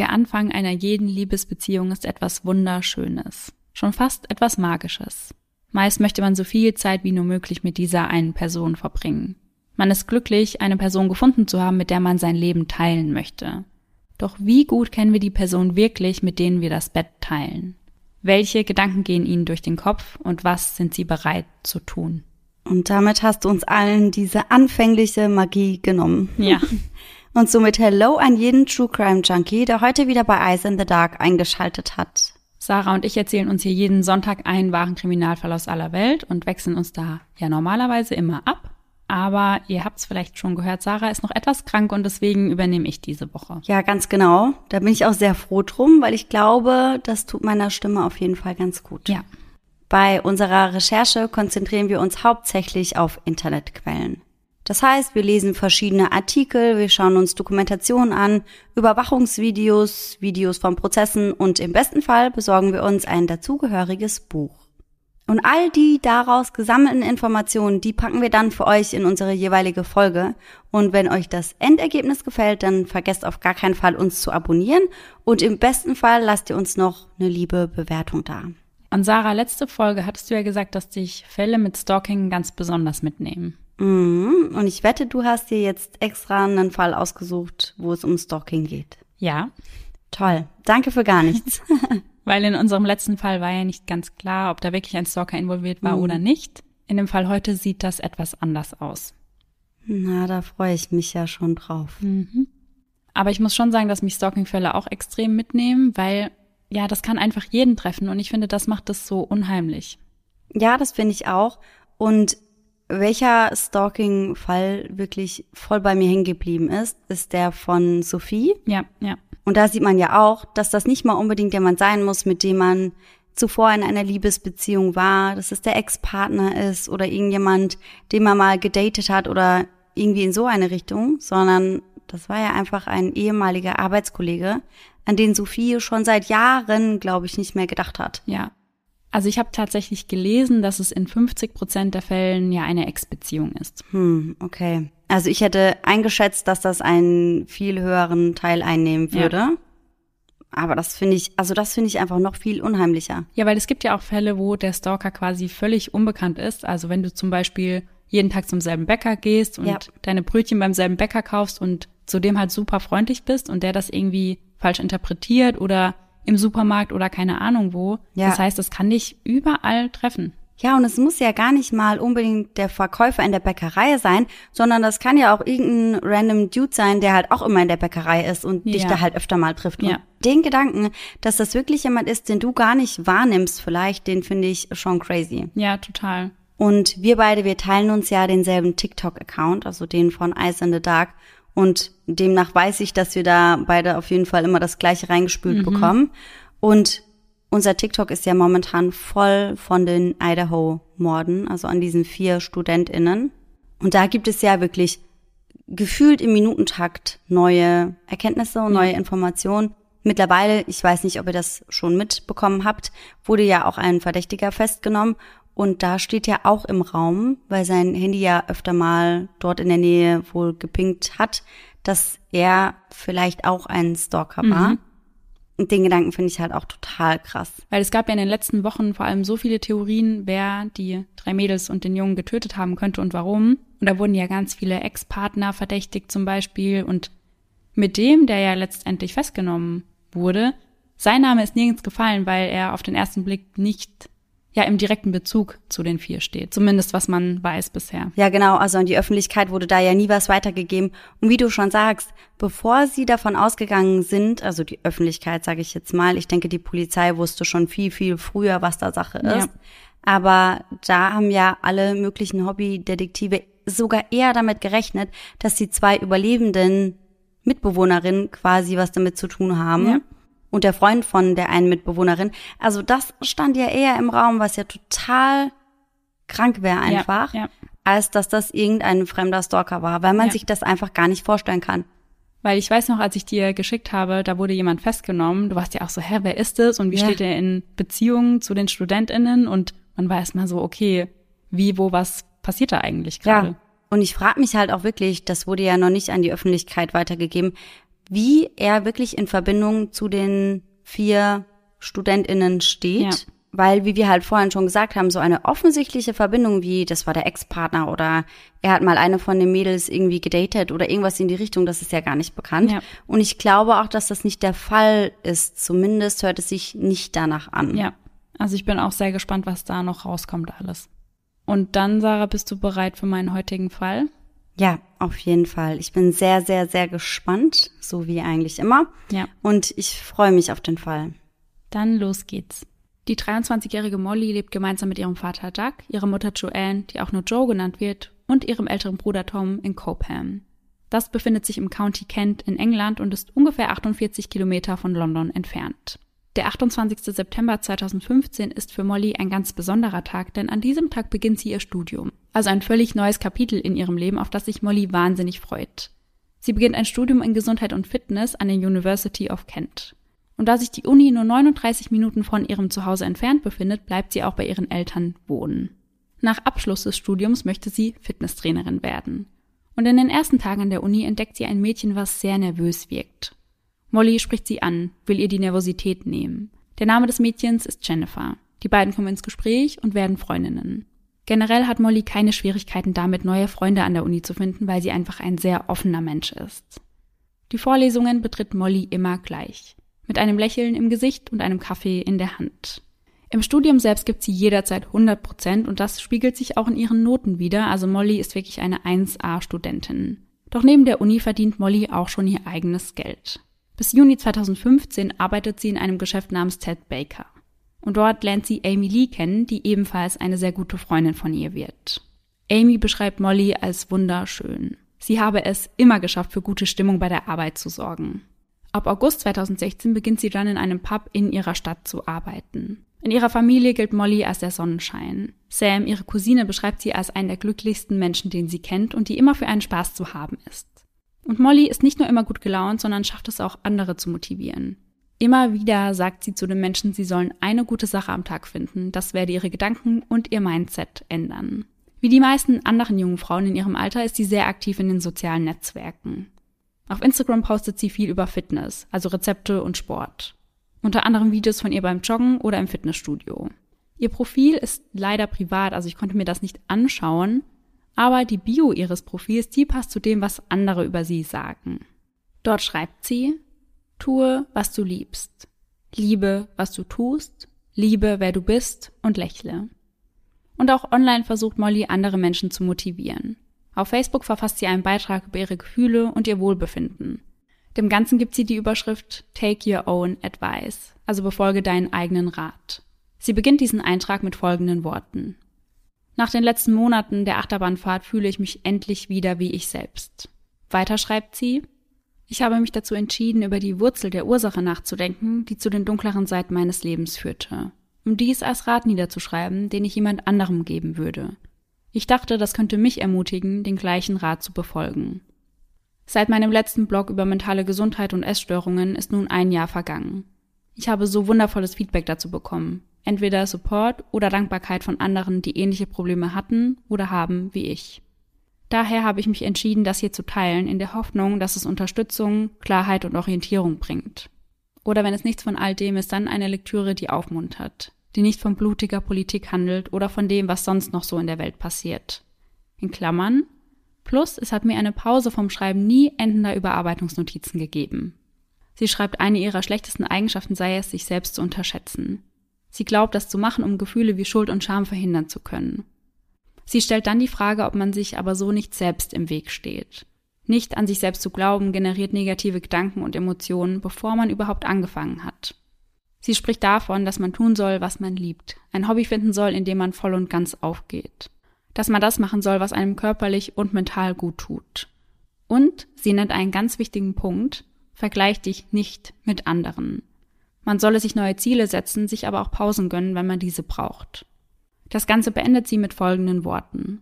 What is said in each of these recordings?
Der Anfang einer jeden Liebesbeziehung ist etwas Wunderschönes, schon fast etwas Magisches. Meist möchte man so viel Zeit wie nur möglich mit dieser einen Person verbringen. Man ist glücklich, eine Person gefunden zu haben, mit der man sein Leben teilen möchte. Doch wie gut kennen wir die Person wirklich, mit denen wir das Bett teilen? Welche Gedanken gehen ihnen durch den Kopf und was sind sie bereit zu tun? Und damit hast du uns allen diese anfängliche Magie genommen. Ja. Und somit Hello an jeden True Crime Junkie, der heute wieder bei Eyes in the Dark eingeschaltet hat. Sarah und ich erzählen uns hier jeden Sonntag einen wahren Kriminalfall aus aller Welt und wechseln uns da ja normalerweise immer ab. Aber ihr habt es vielleicht schon gehört, Sarah ist noch etwas krank und deswegen übernehme ich diese Woche. Ja, ganz genau. Da bin ich auch sehr froh drum, weil ich glaube, das tut meiner Stimme auf jeden Fall ganz gut. Ja. Bei unserer Recherche konzentrieren wir uns hauptsächlich auf Internetquellen. Das heißt, wir lesen verschiedene Artikel, wir schauen uns Dokumentationen an, Überwachungsvideos, Videos von Prozessen und im besten Fall besorgen wir uns ein dazugehöriges Buch. Und all die daraus gesammelten Informationen, die packen wir dann für euch in unsere jeweilige Folge. Und wenn euch das Endergebnis gefällt, dann vergesst auf gar keinen Fall, uns zu abonnieren. Und im besten Fall lasst ihr uns noch eine liebe Bewertung da. Und Sarah, letzte Folge hattest du ja gesagt, dass dich Fälle mit Stalking ganz besonders mitnehmen. Und ich wette, du hast dir jetzt extra einen Fall ausgesucht, wo es um Stalking geht. Ja. Toll. Danke für gar nichts. Weil in unserem letzten Fall war ja nicht ganz klar, ob da wirklich ein Stalker involviert war oder nicht. In dem Fall heute sieht das etwas anders aus. Na, da freue ich mich ja schon drauf. Mhm. Aber ich muss schon sagen, dass mich Stalking-Fälle auch extrem mitnehmen, weil, ja, das kann einfach jeden treffen. Und ich finde, das macht es so unheimlich. Ja, das finde ich auch. Und welcher Stalking-Fall wirklich voll bei mir hängen geblieben ist, ist der von Sophie. Ja, ja. Und da sieht man ja auch, dass das nicht mal unbedingt jemand sein muss, mit dem man zuvor in einer Liebesbeziehung war, dass es der Ex-Partner ist oder irgendjemand, den man mal gedatet hat oder irgendwie in so eine Richtung, sondern das war ja einfach ein ehemaliger Arbeitskollege, an den Sophie schon seit Jahren, glaube ich, nicht mehr gedacht hat. Ja. Also ich habe tatsächlich gelesen, dass es in 50% der Fällen ja eine Ex-Beziehung ist. Okay. Also ich hätte eingeschätzt, dass das einen viel höheren Teil einnehmen würde. Ja. Aber das finde ich einfach noch viel unheimlicher. Ja, weil es gibt ja auch Fälle, wo der Stalker quasi völlig unbekannt ist. Also wenn du zum Beispiel jeden Tag zum selben Bäcker gehst und deine Brötchen beim selben Bäcker kaufst und zudem halt super freundlich bist und der das irgendwie falsch interpretiert oder im Supermarkt oder keine Ahnung wo. Ja. Das heißt, das kann dich überall treffen. Ja, und es muss ja gar nicht mal unbedingt der Verkäufer in der Bäckerei sein, sondern das kann ja auch irgendein random Dude sein, der halt auch immer in der Bäckerei ist und dich da halt öfter mal trifft. Ja. Und den Gedanken, dass das wirklich jemand ist, den du gar nicht wahrnimmst vielleicht, den finde ich schon crazy. Ja, total. Und wir beide, wir teilen uns ja denselben TikTok-Account, also den von Eyes in the Dark. Und demnach weiß ich, dass wir da beide auf jeden Fall immer das Gleiche reingespült bekommen. Und unser TikTok ist ja momentan voll von den Idaho-Morden, also an diesen 4 StudentInnen. Und da gibt es ja wirklich gefühlt im Minutentakt neue Erkenntnisse und neue Informationen. Mittlerweile, ich weiß nicht, ob ihr das schon mitbekommen habt, wurde ja auch ein Verdächtiger festgenommen. Und da steht ja auch im Raum, weil sein Handy ja öfter mal dort in der Nähe wohl gepinkt hat, dass er vielleicht auch ein Stalker war. Und den Gedanken finde ich halt auch total krass. Weil es gab ja in den letzten Wochen vor allem so viele Theorien, wer die 3 Mädels und den Jungen getötet haben könnte und warum. Und da wurden ja ganz viele Ex-Partner verdächtigt zum Beispiel. Und mit dem, der ja letztendlich festgenommen wurde, sein Name ist nirgends gefallen, weil er auf den ersten Blick nicht im direkten Bezug zu den 4 steht. Zumindest, was man weiß bisher. Ja, genau. Also an die Öffentlichkeit wurde da ja nie was weitergegeben. Und wie du schon sagst, bevor sie davon ausgegangen sind, also die Öffentlichkeit, sage ich jetzt mal, ich denke, die Polizei wusste schon viel, viel früher, was da Sache ist. Ja. Aber da haben ja alle möglichen Hobbydetektive sogar eher damit gerechnet, dass die 2 überlebenden Mitbewohnerinnen quasi was damit zu tun haben. Ja. Und der Freund von der einen Mitbewohnerin. Also das stand ja eher im Raum, was ja total krank wäre einfach, als dass das irgendein fremder Stalker war, weil man sich das einfach gar nicht vorstellen kann. Weil ich weiß noch, als ich dir geschickt habe, da wurde jemand festgenommen. Du warst ja auch so, wer ist das? Und wie steht der in Beziehungen zu den StudentInnen? Und man war erstmal so, okay, wie, wo, was passiert da eigentlich gerade? Ja. Und ich frage mich halt auch wirklich, das wurde ja noch nicht an die Öffentlichkeit weitergegeben, wie er wirklich in Verbindung zu den 4 StudentInnen steht. Ja. Weil, wie wir halt vorhin schon gesagt haben, so eine offensichtliche Verbindung wie, das war der Ex-Partner oder er hat mal eine von den Mädels irgendwie gedatet oder irgendwas in die Richtung, das ist ja gar nicht bekannt. Ja. Und ich glaube auch, dass das nicht der Fall ist. Zumindest hört es sich nicht danach an. Ja, also ich bin auch sehr gespannt, was da noch rauskommt alles. Und dann, Sarah, bist du bereit für meinen heutigen Fall? Ja, auf jeden Fall. Ich bin sehr, sehr, sehr gespannt, so wie eigentlich immer. Ja. Und ich freue mich auf den Fall. Dann los geht's. Die 23-jährige Molly lebt gemeinsam mit ihrem Vater Doug, ihrer Mutter Joanne, die auch nur Joe genannt wird, und ihrem älteren Bruder Tom in Copham. Das befindet sich im County Kent in England und ist ungefähr 48 Kilometer von London entfernt. Der 28. September 2015 ist für Molly ein ganz besonderer Tag, denn an diesem Tag beginnt sie ihr Studium. Also ein völlig neues Kapitel in ihrem Leben, auf das sich Molly wahnsinnig freut. Sie beginnt ein Studium in Gesundheit und Fitness an der University of Kent. Und da sich die Uni nur 39 Minuten von ihrem Zuhause entfernt befindet, bleibt sie auch bei ihren Eltern wohnen. Nach Abschluss des Studiums möchte sie Fitnesstrainerin werden. Und in den ersten Tagen an der Uni entdeckt sie ein Mädchen, was sehr nervös wirkt. Molly spricht sie an, will ihr die Nervosität nehmen. Der Name des Mädchens ist Jennifer. Die beiden kommen ins Gespräch und werden Freundinnen. Generell hat Molly keine Schwierigkeiten damit, neue Freunde an der Uni zu finden, weil sie einfach ein sehr offener Mensch ist. Die Vorlesungen betritt Molly immer gleich. Mit einem Lächeln im Gesicht und einem Kaffee in der Hand. Im Studium selbst gibt sie jederzeit 100% und das spiegelt sich auch in ihren Noten wider, also Molly ist wirklich eine 1A-Studentin. Doch neben der Uni verdient Molly auch schon ihr eigenes Geld. Bis Juni 2015 arbeitet sie in einem Geschäft namens Ted Baker. Und dort lernt sie Amy Lee kennen, die ebenfalls eine sehr gute Freundin von ihr wird. Amy beschreibt Molly als wunderschön. Sie habe es immer geschafft, für gute Stimmung bei der Arbeit zu sorgen. Ab August 2016 beginnt sie dann in einem Pub in ihrer Stadt zu arbeiten. In ihrer Familie gilt Molly als der Sonnenschein. Sam, ihre Cousine, beschreibt sie als einen der glücklichsten Menschen, den sie kennt und die immer für einen Spaß zu haben ist. Und Molly ist nicht nur immer gut gelaunt, sondern schafft es auch, andere zu motivieren. Immer wieder sagt sie zu den Menschen, sie sollen eine gute Sache am Tag finden, das werde ihre Gedanken und ihr Mindset ändern. Wie die meisten anderen jungen Frauen in ihrem Alter ist sie sehr aktiv in den sozialen Netzwerken. Auf Instagram postet sie viel über Fitness, also Rezepte und Sport. Unter anderem Videos von ihr beim Joggen oder im Fitnessstudio. Ihr Profil ist leider privat, also ich konnte mir das nicht anschauen, aber die Bio ihres Profils, die passt zu dem, was andere über sie sagen. Dort schreibt sie: Tue, was du liebst. Liebe, was du tust. Liebe, wer du bist und lächle. Und auch online versucht Molly, andere Menschen zu motivieren. Auf Facebook verfasst sie einen Beitrag über ihre Gefühle und ihr Wohlbefinden. Dem Ganzen gibt sie die Überschrift Take Your Own Advice, also befolge deinen eigenen Rat. Sie beginnt diesen Eintrag mit folgenden Worten: Nach den letzten Monaten der Achterbahnfahrt fühle ich mich endlich wieder wie ich selbst. Weiter schreibt sie: Ich habe mich dazu entschieden, über die Wurzel der Ursache nachzudenken, die zu den dunkleren Seiten meines Lebens führte, um dies als Rat niederzuschreiben, den ich jemand anderem geben würde. Ich dachte, das könnte mich ermutigen, den gleichen Rat zu befolgen. Seit meinem letzten Blog über mentale Gesundheit und Essstörungen ist nun ein Jahr vergangen. Ich habe so wundervolles Feedback dazu bekommen. Entweder Support oder Dankbarkeit von anderen, die ähnliche Probleme hatten oder haben wie ich. Daher habe ich mich entschieden, das hier zu teilen, in der Hoffnung, dass es Unterstützung, Klarheit und Orientierung bringt. Oder wenn es nichts von all dem ist, dann eine Lektüre, die aufmuntert, die nicht von blutiger Politik handelt oder von dem, was sonst noch so in der Welt passiert. In Klammern. Plus, es hat mir eine Pause vom Schreiben nie endender Überarbeitungsnotizen gegeben. Sie schreibt, eine ihrer schlechtesten Eigenschaften sei es, sich selbst zu unterschätzen. Sie glaubt, das zu machen, um Gefühle wie Schuld und Scham verhindern zu können. Sie stellt dann die Frage, ob man sich aber so nicht selbst im Weg steht. Nicht an sich selbst zu glauben, generiert negative Gedanken und Emotionen, bevor man überhaupt angefangen hat. Sie spricht davon, dass man tun soll, was man liebt, ein Hobby finden soll, in dem man voll und ganz aufgeht, dass man das machen soll, was einem körperlich und mental gut tut. Und sie nennt einen ganz wichtigen Punkt: Vergleich dich nicht mit anderen. Man solle sich neue Ziele setzen, sich aber auch Pausen gönnen, wenn man diese braucht. Das Ganze beendet sie mit folgenden Worten: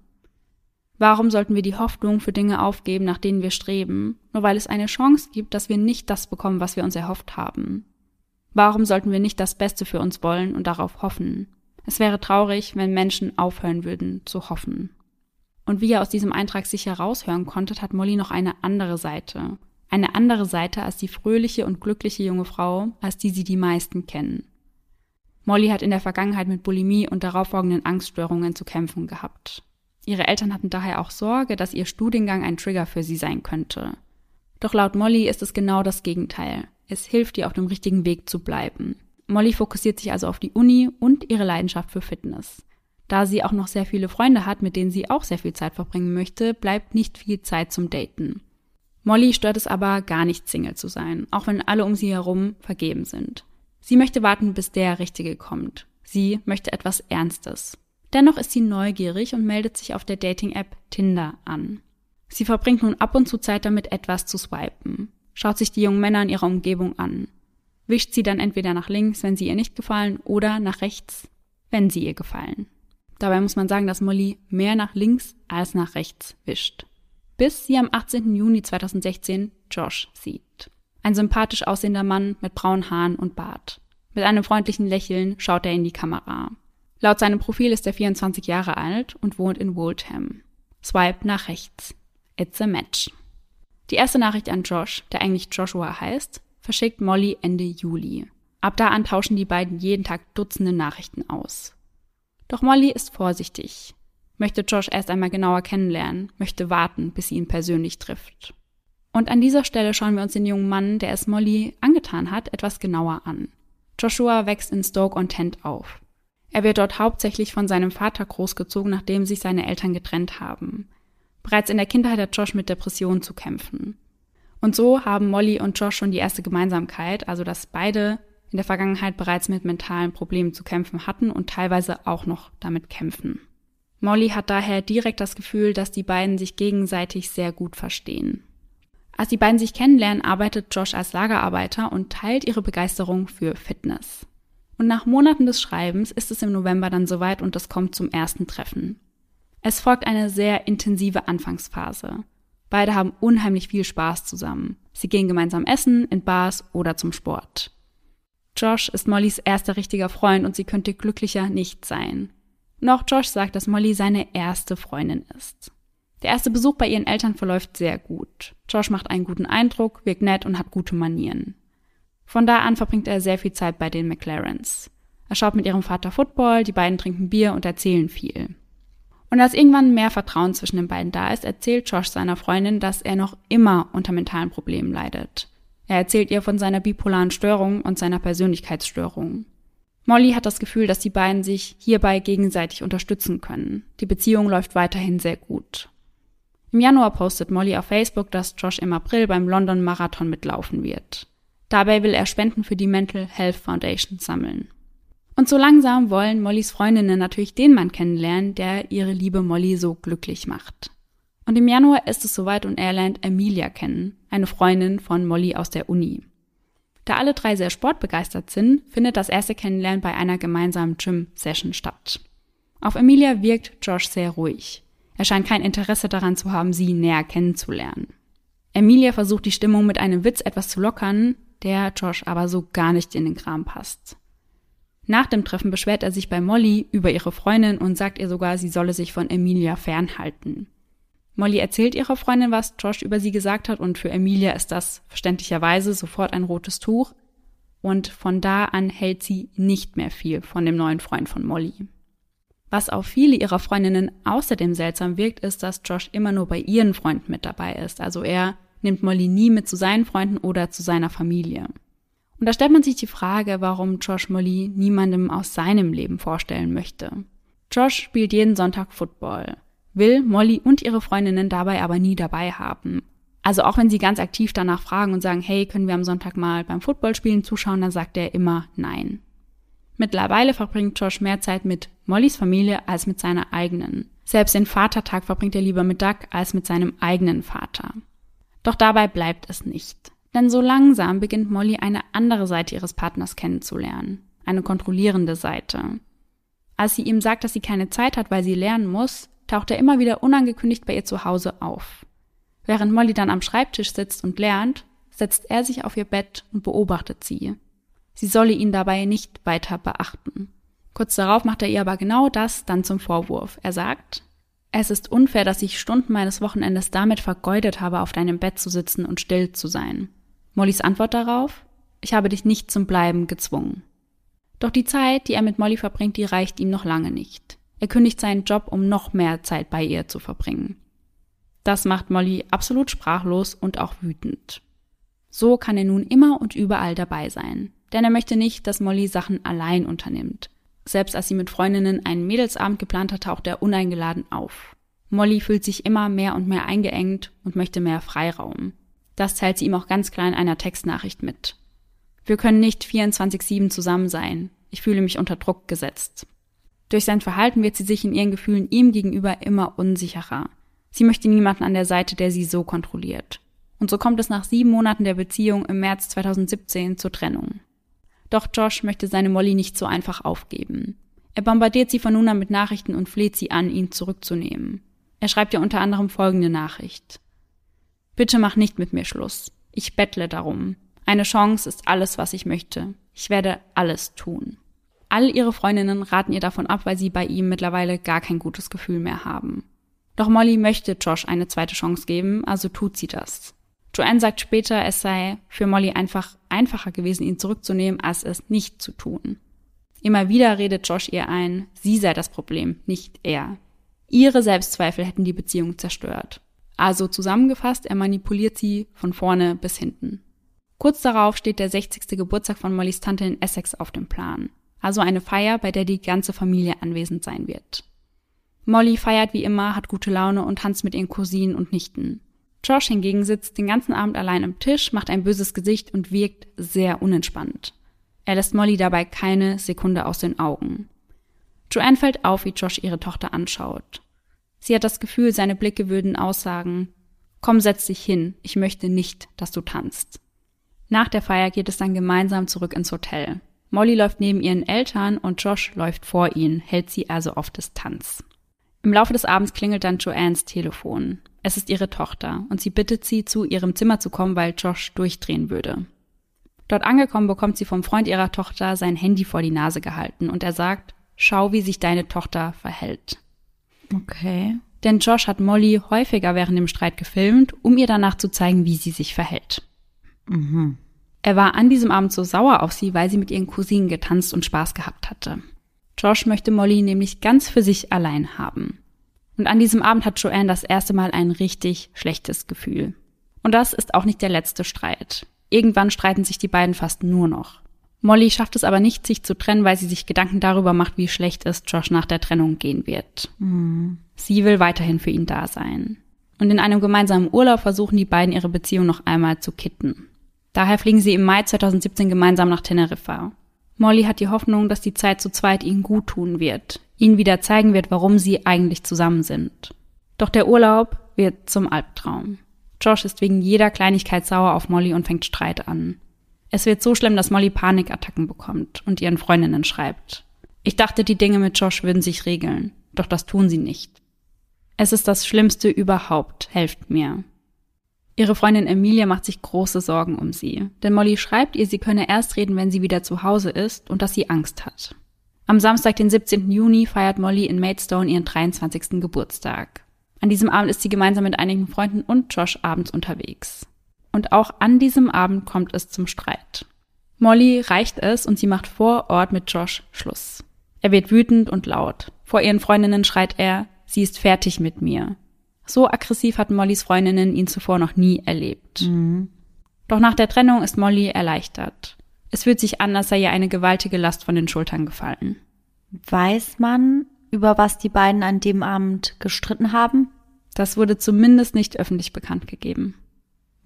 Warum sollten wir die Hoffnung für Dinge aufgeben, nach denen wir streben, nur weil es eine Chance gibt, dass wir nicht das bekommen, was wir uns erhofft haben? Warum sollten wir nicht das Beste für uns wollen und darauf hoffen? Es wäre traurig, wenn Menschen aufhören würden zu hoffen. Und wie ihr aus diesem Eintrag sicher raushören konntet, hat Molly noch eine andere Seite. Eine andere Seite als die fröhliche und glückliche junge Frau, als die sie die meisten kennen. Molly hat in der Vergangenheit mit Bulimie und darauffolgenden Angststörungen zu kämpfen gehabt. Ihre Eltern hatten daher auch Sorge, dass ihr Studiengang ein Trigger für sie sein könnte. Doch laut Molly ist es genau das Gegenteil. Es hilft ihr, auf dem richtigen Weg zu bleiben. Molly fokussiert sich also auf die Uni und ihre Leidenschaft für Fitness. Da sie auch noch sehr viele Freunde hat, mit denen sie auch sehr viel Zeit verbringen möchte, bleibt nicht viel Zeit zum Daten. Molly stört es aber gar nicht, Single zu sein, auch wenn alle um sie herum vergeben sind. Sie möchte warten, bis der Richtige kommt. Sie möchte etwas Ernstes. Dennoch ist sie neugierig und meldet sich auf der Dating-App Tinder an. Sie verbringt nun ab und zu Zeit damit, etwas zu swipen, schaut sich die jungen Männer in ihrer Umgebung an, wischt sie dann entweder nach links, wenn sie ihr nicht gefallen, oder nach rechts, wenn sie ihr gefallen. Dabei muss man sagen, dass Molly mehr nach links als nach rechts wischt. Bis sie am 18. Juni 2016 Josh sieht. Ein sympathisch aussehender Mann mit braunen Haaren und Bart. Mit einem freundlichen Lächeln schaut er in die Kamera. Laut seinem Profil ist er 24 Jahre alt und wohnt in Waltham. Swipe nach rechts. It's a match. Die erste Nachricht an Josh, der eigentlich Joshua heißt, verschickt Molly Ende Juli. Ab da an tauschen die beiden jeden Tag Dutzende Nachrichten aus. Doch Molly ist vorsichtig. Möchte Josh erst einmal genauer kennenlernen, möchte warten, bis sie ihn persönlich trifft. Und an dieser Stelle schauen wir uns den jungen Mann, der es Molly angetan hat, etwas genauer an. Joshua wächst in Stoke-on-Trent auf. Er wird dort hauptsächlich von seinem Vater großgezogen, nachdem sich seine Eltern getrennt haben. Bereits in der Kindheit hat Josh mit Depressionen zu kämpfen. Und so haben Molly und Josh schon die erste Gemeinsamkeit, also dass beide in der Vergangenheit bereits mit mentalen Problemen zu kämpfen hatten und teilweise auch noch damit kämpfen. Molly hat daher direkt das Gefühl, dass die beiden sich gegenseitig sehr gut verstehen. Als die beiden sich kennenlernen, arbeitet Josh als Lagerarbeiter und teilt ihre Begeisterung für Fitness. Und nach Monaten des Schreibens ist es im November dann soweit und es kommt zum ersten Treffen. Es folgt eine sehr intensive Anfangsphase. Beide haben unheimlich viel Spaß zusammen. Sie gehen gemeinsam essen, in Bars oder zum Sport. Josh ist Mollys erster richtiger Freund und sie könnte glücklicher nicht sein. Noch Josh sagt, dass Molly seine erste Freundin ist. Der erste Besuch bei ihren Eltern verläuft sehr gut. Josh macht einen guten Eindruck, wirkt nett und hat gute Manieren. Von da an verbringt er sehr viel Zeit bei den McLarens. Er schaut mit ihrem Vater Football, die beiden trinken Bier und erzählen viel. Und als irgendwann mehr Vertrauen zwischen den beiden da ist, erzählt Josh seiner Freundin, dass er noch immer unter mentalen Problemen leidet. Er erzählt ihr von seiner bipolaren Störung und seiner Persönlichkeitsstörung. Molly hat das Gefühl, dass die beiden sich hierbei gegenseitig unterstützen können. Die Beziehung läuft weiterhin sehr gut. Im Januar postet Molly auf Facebook, dass Josh im April beim London Marathon mitlaufen wird. Dabei will er Spenden für die Mental Health Foundation sammeln. Und so langsam wollen Mollys Freundinnen natürlich den Mann kennenlernen, der ihre liebe Molly so glücklich macht. Und im Januar ist es soweit und er lernt Amelia kennen, eine Freundin von Molly aus der Uni. Da alle drei sehr sportbegeistert sind, findet das erste Kennenlernen bei einer gemeinsamen Gym-Session statt. Auf Amelia wirkt Josh sehr ruhig. Er scheint kein Interesse daran zu haben, sie näher kennenzulernen. Amelia versucht, die Stimmung mit einem Witz etwas zu lockern, der Josh aber so gar nicht in den Kram passt. Nach dem Treffen beschwert er sich bei Molly über ihre Freundin und sagt ihr sogar, sie solle sich von Amelia fernhalten. Molly erzählt ihrer Freundin, was Josh über sie gesagt hat und für Amelia ist das verständlicherweise sofort ein rotes Tuch und von da an hält sie nicht mehr viel von dem neuen Freund von Molly. Was auf viele ihrer Freundinnen außerdem seltsam wirkt, ist, dass Josh immer nur bei ihren Freunden mit dabei ist, also er nimmt Molly nie mit zu seinen Freunden oder zu seiner Familie. Und da stellt man sich die Frage, warum Josh Molly niemandem aus seinem Leben vorstellen möchte. Josh spielt jeden Sonntag Football. Will Molly und ihre Freundinnen dabei aber nie dabei haben. Also auch wenn sie ganz aktiv danach fragen und sagen, hey, können wir am Sonntag mal beim Footballspielen zuschauen, dann sagt er immer nein. Mittlerweile verbringt Josh mehr Zeit mit Mollys Familie als mit seiner eigenen. Selbst den Vatertag verbringt er lieber mit Doug als mit seinem eigenen Vater. Doch dabei bleibt es nicht. Denn so langsam beginnt Molly eine andere Seite ihres Partners kennenzulernen. Eine kontrollierende Seite. Als sie ihm sagt, dass sie keine Zeit hat, weil sie lernen muss, taucht er immer wieder unangekündigt bei ihr zu Hause auf. Während Molly dann am Schreibtisch sitzt und lernt, setzt er sich auf ihr Bett und beobachtet sie. Sie solle ihn dabei nicht weiter beachten. Kurz darauf macht er ihr aber genau das dann zum Vorwurf. Er sagt, Es ist unfair, dass ich Stunden meines Wochenendes damit vergeudet habe, auf deinem Bett zu sitzen und still zu sein. Mollys Antwort darauf? Ich habe dich nicht zum Bleiben gezwungen. Doch die Zeit, die er mit Molly verbringt, die reicht ihm noch lange nicht. Er kündigt seinen Job, um noch mehr Zeit bei ihr zu verbringen. Das macht Molly absolut sprachlos und auch wütend. So kann er nun immer und überall dabei sein. Denn er möchte nicht, dass Molly Sachen allein unternimmt. Selbst als sie mit Freundinnen einen Mädelsabend geplant hat, taucht er uneingeladen auf. Molly fühlt sich immer mehr und mehr eingeengt und möchte mehr Freiraum. Das teilt sie ihm auch ganz klar in einer Textnachricht mit. Wir können nicht 24/7 zusammen sein. Ich fühle mich unter Druck gesetzt. Durch sein Verhalten wird sie sich in ihren Gefühlen ihm gegenüber immer unsicherer. Sie möchte niemanden an der Seite, der sie so kontrolliert. Und so kommt es nach 7 Monaten der Beziehung im März 2017 zur Trennung. Doch Josh möchte seine Molly nicht so einfach aufgeben. Er bombardiert sie von nun an mit Nachrichten und fleht sie an, ihn zurückzunehmen. Er schreibt ihr unter anderem folgende Nachricht. Bitte mach nicht mit mir Schluss. Ich bettle darum. Eine Chance ist alles, was ich möchte. Ich werde alles tun. All ihre Freundinnen raten ihr davon ab, weil sie bei ihm mittlerweile gar kein gutes Gefühl mehr haben. Doch Molly möchte Josh eine zweite Chance geben, also tut sie das. Joanne sagt später, es sei für Molly einfach einfacher gewesen, ihn zurückzunehmen, als es nicht zu tun. Immer wieder redet Josh ihr ein, sie sei das Problem, nicht er. Ihre Selbstzweifel hätten die Beziehung zerstört. Also zusammengefasst, er manipuliert sie von vorne bis hinten. Kurz darauf steht der 60. Geburtstag von Mollys Tante in Essex auf dem Plan. Also eine Feier, bei der die ganze Familie anwesend sein wird. Molly feiert wie immer, hat gute Laune und tanzt mit ihren Cousinen und Nichten. Josh hingegen sitzt den ganzen Abend allein am Tisch, macht ein böses Gesicht und wirkt sehr unentspannt. Er lässt Molly dabei keine Sekunde aus den Augen. Joanne fällt auf, wie Josh ihre Tochter anschaut. Sie hat das Gefühl, seine Blicke würden aussagen, komm, setz dich hin, ich möchte nicht, dass du tanzt. Nach der Feier geht es dann gemeinsam zurück ins Hotel. Molly läuft neben ihren Eltern und Josh läuft vor ihnen, hält sie also auf Distanz. Im Laufe des Abends klingelt dann Joannes Telefon. Es ist ihre Tochter und sie bittet sie, zu ihrem Zimmer zu kommen, weil Josh durchdrehen würde. Dort angekommen bekommt sie vom Freund ihrer Tochter sein Handy vor die Nase gehalten und er sagt, schau, wie sich deine Tochter verhält. Okay. Denn Josh hat Molly häufiger während dem Streit gefilmt, um ihr danach zu zeigen, wie sie sich verhält. Mhm. Er war an diesem Abend so sauer auf sie, weil sie mit ihren Cousinen getanzt und Spaß gehabt hatte. Josh möchte Molly nämlich ganz für sich allein haben. Und an diesem Abend hat Joanne das erste Mal ein richtig schlechtes Gefühl. Und das ist auch nicht der letzte Streit. Irgendwann streiten sich die beiden fast nur noch. Molly schafft es aber nicht, sich zu trennen, weil sie sich Gedanken darüber macht, wie schlecht es Josh nach der Trennung gehen wird. Mhm. Sie will weiterhin für ihn da sein. Und in einem gemeinsamen Urlaub versuchen die beiden, ihre Beziehung noch einmal zu kitten. Daher fliegen sie im Mai 2017 gemeinsam nach Teneriffa. Molly hat die Hoffnung, dass die Zeit zu zweit ihnen gut tun wird, ihnen wieder zeigen wird, warum sie eigentlich zusammen sind. Doch der Urlaub wird zum Albtraum. Josh ist wegen jeder Kleinigkeit sauer auf Molly und fängt Streit an. Es wird so schlimm, dass Molly Panikattacken bekommt und ihren Freundinnen schreibt. Ich dachte, die Dinge mit Josh würden sich regeln, doch das tun sie nicht. Es ist das Schlimmste überhaupt, helft mir. Ihre Freundin Emilia macht sich große Sorgen um sie, denn Molly schreibt ihr, sie könne erst reden, wenn sie wieder zu Hause ist und dass sie Angst hat. Am Samstag, den 17. Juni, feiert Molly in Maidstone ihren 23. Geburtstag. An diesem Abend ist sie gemeinsam mit einigen Freunden und Josh abends unterwegs. Und auch an diesem Abend kommt es zum Streit. Molly reicht es und sie macht vor Ort mit Josh Schluss. Er wird wütend und laut. Vor ihren Freundinnen schreit er, sie ist fertig mit mir. So aggressiv hatten Mollys Freundinnen ihn zuvor noch nie erlebt. Mhm. Doch nach der Trennung ist Molly erleichtert. Es fühlt sich an, als sei ihr eine gewaltige Last von den Schultern gefallen. Weiß man, über was die beiden an dem Abend gestritten haben? Das wurde zumindest nicht öffentlich bekannt gegeben.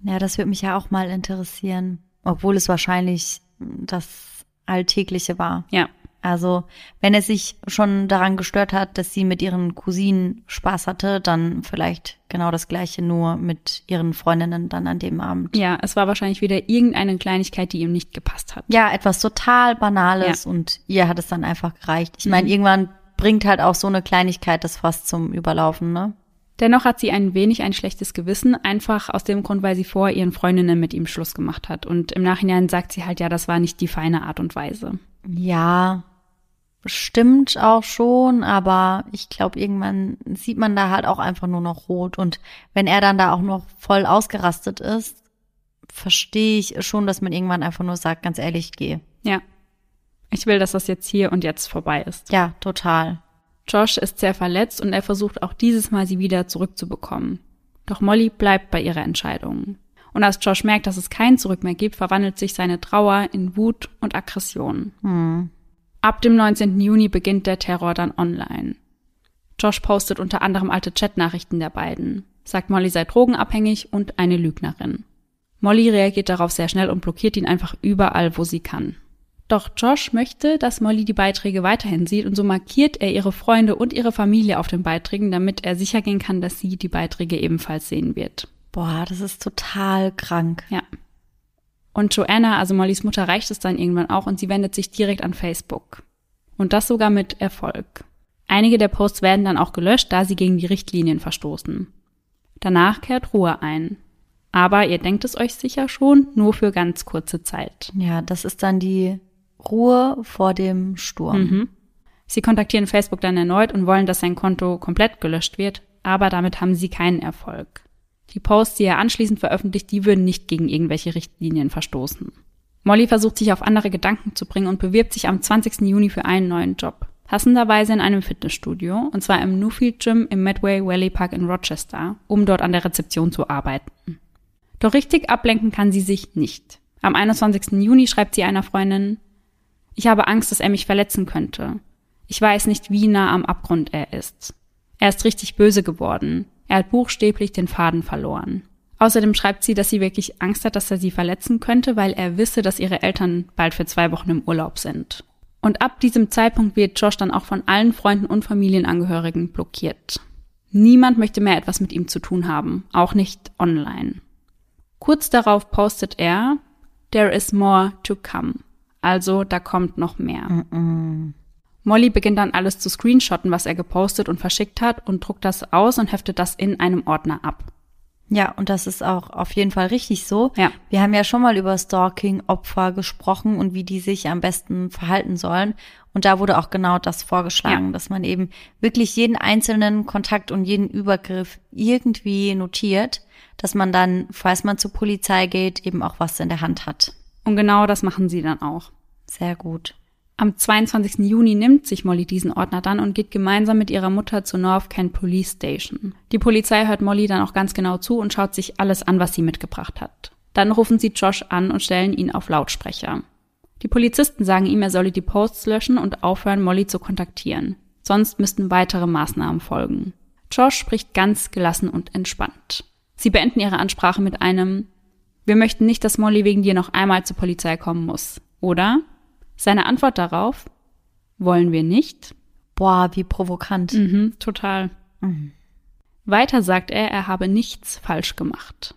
Ja, das würde mich ja auch mal interessieren. Obwohl es wahrscheinlich das Alltägliche war. Ja. Also, wenn es sich schon daran gestört hat, dass sie mit ihren Cousinen Spaß hatte, dann vielleicht genau das Gleiche, nur mit ihren Freundinnen dann an dem Abend. Ja, es war wahrscheinlich wieder irgendeine Kleinigkeit, die ihm nicht gepasst hat. Ja, etwas total Banales und ihr hat es dann einfach gereicht. Ich meine, irgendwann bringt halt auch so eine Kleinigkeit das Fass zum Überlaufen, ne? Dennoch hat sie ein wenig ein schlechtes Gewissen, einfach aus dem Grund, weil sie vor ihren Freundinnen mit ihm Schluss gemacht hat. Und im Nachhinein sagt sie halt, ja, das war nicht die feine Art und Weise. Ja, Stimmt auch schon, aber ich glaube, irgendwann sieht man da halt auch einfach nur noch rot. Und wenn er dann da auch noch voll ausgerastet ist, verstehe ich schon, dass man irgendwann einfach nur sagt, ganz ehrlich, geh. Ja, ich will, dass das jetzt hier und jetzt vorbei ist. Ja, total. Josh ist sehr verletzt und er versucht auch dieses Mal, sie wieder zurückzubekommen. Doch Molly bleibt bei ihrer Entscheidung. Und als Josh merkt, dass es kein Zurück mehr gibt, verwandelt sich seine Trauer in Wut und Aggression. Ab dem 19. Juni beginnt der Terror dann online. Josh postet unter anderem alte Chatnachrichten der beiden, sagt, Molly sei drogenabhängig und eine Lügnerin. Molly reagiert darauf sehr schnell und blockiert ihn einfach überall, wo sie kann. Doch Josh möchte, dass Molly die Beiträge weiterhin sieht und so markiert er ihre Freunde und ihre Familie auf den Beiträgen, damit er sicher gehen kann, dass sie die Beiträge ebenfalls sehen wird. Boah, das ist total krank. Ja. Und Joanna, also Mollys Mutter, reicht es dann irgendwann auch und sie wendet sich direkt an Facebook. Und das sogar mit Erfolg. Einige der Posts werden dann auch gelöscht, da sie gegen die Richtlinien verstoßen. Danach kehrt Ruhe ein. Aber ihr denkt es euch sicher schon, nur für ganz kurze Zeit. Ja, das ist dann die Ruhe vor dem Sturm. Mhm. Sie kontaktieren Facebook dann erneut und wollen, dass sein Konto komplett gelöscht wird, aber damit haben sie keinen Erfolg. Die Posts, die er anschließend veröffentlicht, die würden nicht gegen irgendwelche Richtlinien verstoßen. Molly versucht, sich auf andere Gedanken zu bringen und bewirbt sich am 20. Juni für einen neuen Job. Passenderweise in einem Fitnessstudio, und zwar im Newfield Gym im Medway Valley Park in Rochester, um dort an der Rezeption zu arbeiten. Doch richtig ablenken kann sie sich nicht. Am 21. Juni schreibt sie einer Freundin: Ich habe Angst, dass er mich verletzen könnte. Ich weiß nicht, wie nah am Abgrund er ist. Er ist richtig böse geworden. Er hat buchstäblich den Faden verloren. Außerdem schreibt sie, dass sie wirklich Angst hat, dass er sie verletzen könnte, weil er wisse, dass ihre Eltern bald für 2 Wochen im Urlaub sind. Und ab diesem Zeitpunkt wird Josh dann auch von allen Freunden und Familienangehörigen blockiert. Niemand möchte mehr etwas mit ihm zu tun haben, auch nicht online. Kurz darauf postet er: There is more to come. Also, da kommt noch mehr. Molly beginnt dann alles zu screenshotten, was er gepostet und verschickt hat, und druckt das aus und heftet das in einem Ordner ab. Ja, und das ist auch auf jeden Fall richtig so. Ja. Wir haben ja schon mal über Stalking-Opfer gesprochen und wie die sich am besten verhalten sollen. Und da wurde auch genau das vorgeschlagen, dass man eben wirklich jeden einzelnen Kontakt und jeden Übergriff irgendwie notiert, dass man dann, falls man zur Polizei geht, eben auch was in der Hand hat. Und genau das machen sie dann auch. Sehr gut. Am 22. Juni nimmt sich Molly diesen Ordner dann und geht gemeinsam mit ihrer Mutter zur North Kent Police Station. Die Polizei hört Molly dann auch ganz genau zu und schaut sich alles an, was sie mitgebracht hat. Dann rufen sie Josh an und stellen ihn auf Lautsprecher. Die Polizisten sagen ihm, er solle die Posts löschen und aufhören, Molly zu kontaktieren. Sonst müssten weitere Maßnahmen folgen. Josh spricht ganz gelassen und entspannt. Sie beenden ihre Ansprache mit einem: Wir möchten nicht, dass Molly wegen dir noch einmal zur Polizei kommen muss, oder? Seine Antwort darauf: Wollen wir nicht. Boah, wie provokant. Mhm, total. Mhm. Weiter sagt er, er habe nichts falsch gemacht.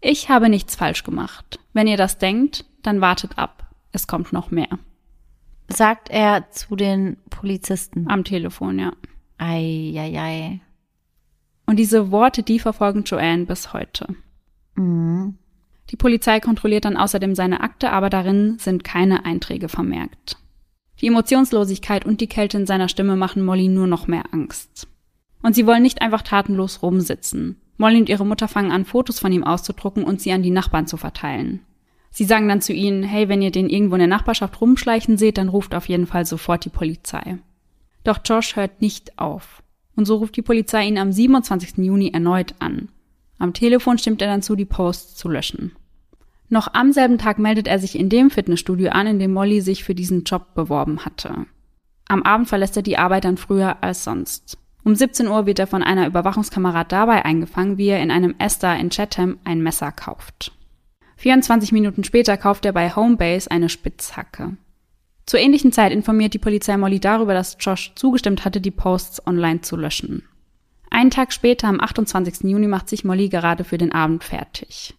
Ich habe nichts falsch gemacht. Wenn ihr das denkt, dann wartet ab. Es kommt noch mehr. Sagt er zu den Polizisten. Am Telefon, ja. Ei, ei, ei. Und diese Worte, die verfolgen Joanne bis heute. Mhm. Die Polizei kontrolliert dann außerdem seine Akte, aber darin sind keine Einträge vermerkt. Die Emotionslosigkeit und die Kälte in seiner Stimme machen Molly nur noch mehr Angst. Und sie wollen nicht einfach tatenlos rumsitzen. Molly und ihre Mutter fangen an, Fotos von ihm auszudrucken und sie an die Nachbarn zu verteilen. Sie sagen dann zu ihnen: Hey, wenn ihr den irgendwo in der Nachbarschaft rumschleichen seht, dann ruft auf jeden Fall sofort die Polizei. Doch Josh hört nicht auf. Und so ruft die Polizei ihn am 27. Juni erneut an. Am Telefon stimmt er dann zu, die Posts zu löschen. Noch am selben Tag meldet er sich in dem Fitnessstudio an, in dem Molly sich für diesen Job beworben hatte. Am Abend verlässt er die Arbeit dann früher als sonst. Um 17 Uhr wird er von einer Überwachungskamera dabei eingefangen, wie er in einem Asda in Chatham ein Messer kauft. 24 Minuten später kauft er bei Homebase eine Spitzhacke. Zur ähnlichen Zeit informiert die Polizei Molly darüber, dass Josh zugestimmt hatte, die Posts online zu löschen. Einen Tag später, am 28. Juni, macht sich Molly gerade für den Abend fertig.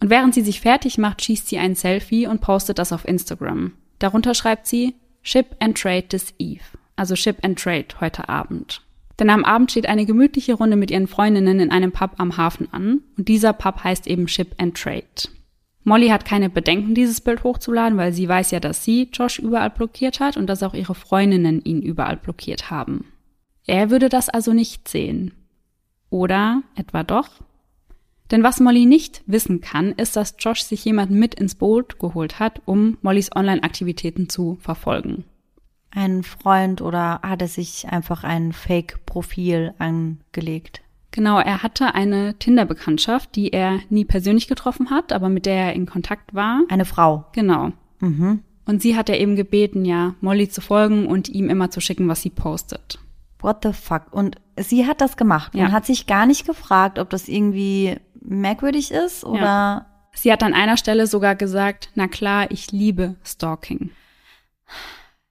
Und während sie sich fertig macht, schießt sie ein Selfie und postet das auf Instagram. Darunter schreibt sie: Ship and Trade this Eve. Also Ship and Trade heute Abend. Denn am Abend steht eine gemütliche Runde mit ihren Freundinnen in einem Pub am Hafen an. Und dieser Pub heißt eben Ship and Trade. Molly hat keine Bedenken, dieses Bild hochzuladen, weil sie weiß ja, dass sie Josh überall blockiert hat und dass auch ihre Freundinnen ihn überall blockiert haben. Er würde das also nicht sehen. Oder etwa doch? Denn was Molly nicht wissen kann, ist, dass Josh sich jemanden mit ins Boot geholt hat, um Mollys Online-Aktivitäten zu verfolgen. Ein Freund oder hat er sich einfach ein Fake-Profil angelegt? Genau, er hatte eine Tinder-Bekanntschaft, die er nie persönlich getroffen hat, aber mit der er in Kontakt war. Eine Frau? Genau. Mhm. Und sie hat er eben gebeten, ja, Molly zu folgen und ihm immer zu schicken, was sie postet. What the fuck? Und sie hat das gemacht und hat sich gar nicht gefragt, ob das irgendwie merkwürdig ist oder... Ja. Sie hat an einer Stelle sogar gesagt, na klar, ich liebe Stalking.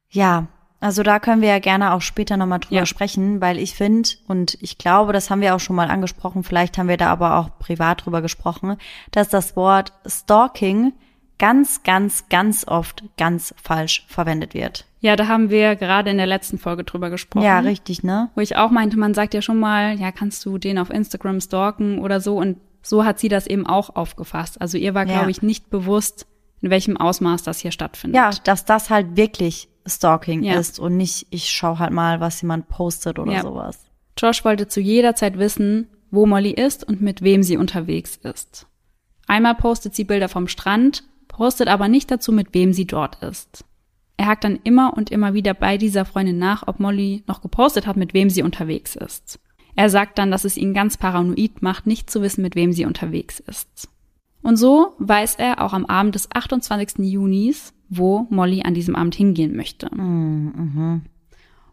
Ja, also da können wir ja gerne auch später nochmal drüber sprechen, weil ich finde, und ich glaube, das haben wir auch schon mal angesprochen, vielleicht haben wir da aber auch privat drüber gesprochen, dass das Wort Stalking ganz, ganz, ganz oft ganz falsch verwendet wird. Ja, da haben wir gerade in der letzten Folge drüber gesprochen. Ja, richtig, ne? Wo ich auch meinte, man sagt ja schon mal, ja, kannst du den auf Instagram stalken oder so. Und so hat sie das eben auch aufgefasst. Also ihr war, glaube ich, nicht bewusst, in welchem Ausmaß das hier stattfindet. Ja, dass das halt wirklich Stalking ist und nicht, ich schaue halt mal, was jemand postet oder sowas. Josh wollte zu jeder Zeit wissen, wo Molly ist und mit wem sie unterwegs ist. Einmal postet sie Bilder vom Strand, postet aber nicht dazu, mit wem sie dort ist. Er hakt dann immer und immer wieder bei dieser Freundin nach, ob Molly noch gepostet hat, mit wem sie unterwegs ist. Er sagt dann, dass es ihn ganz paranoid macht, nicht zu wissen, mit wem sie unterwegs ist. Und so weiß er auch am Abend des 28. Juni, wo Molly an diesem Abend hingehen möchte. Mhm.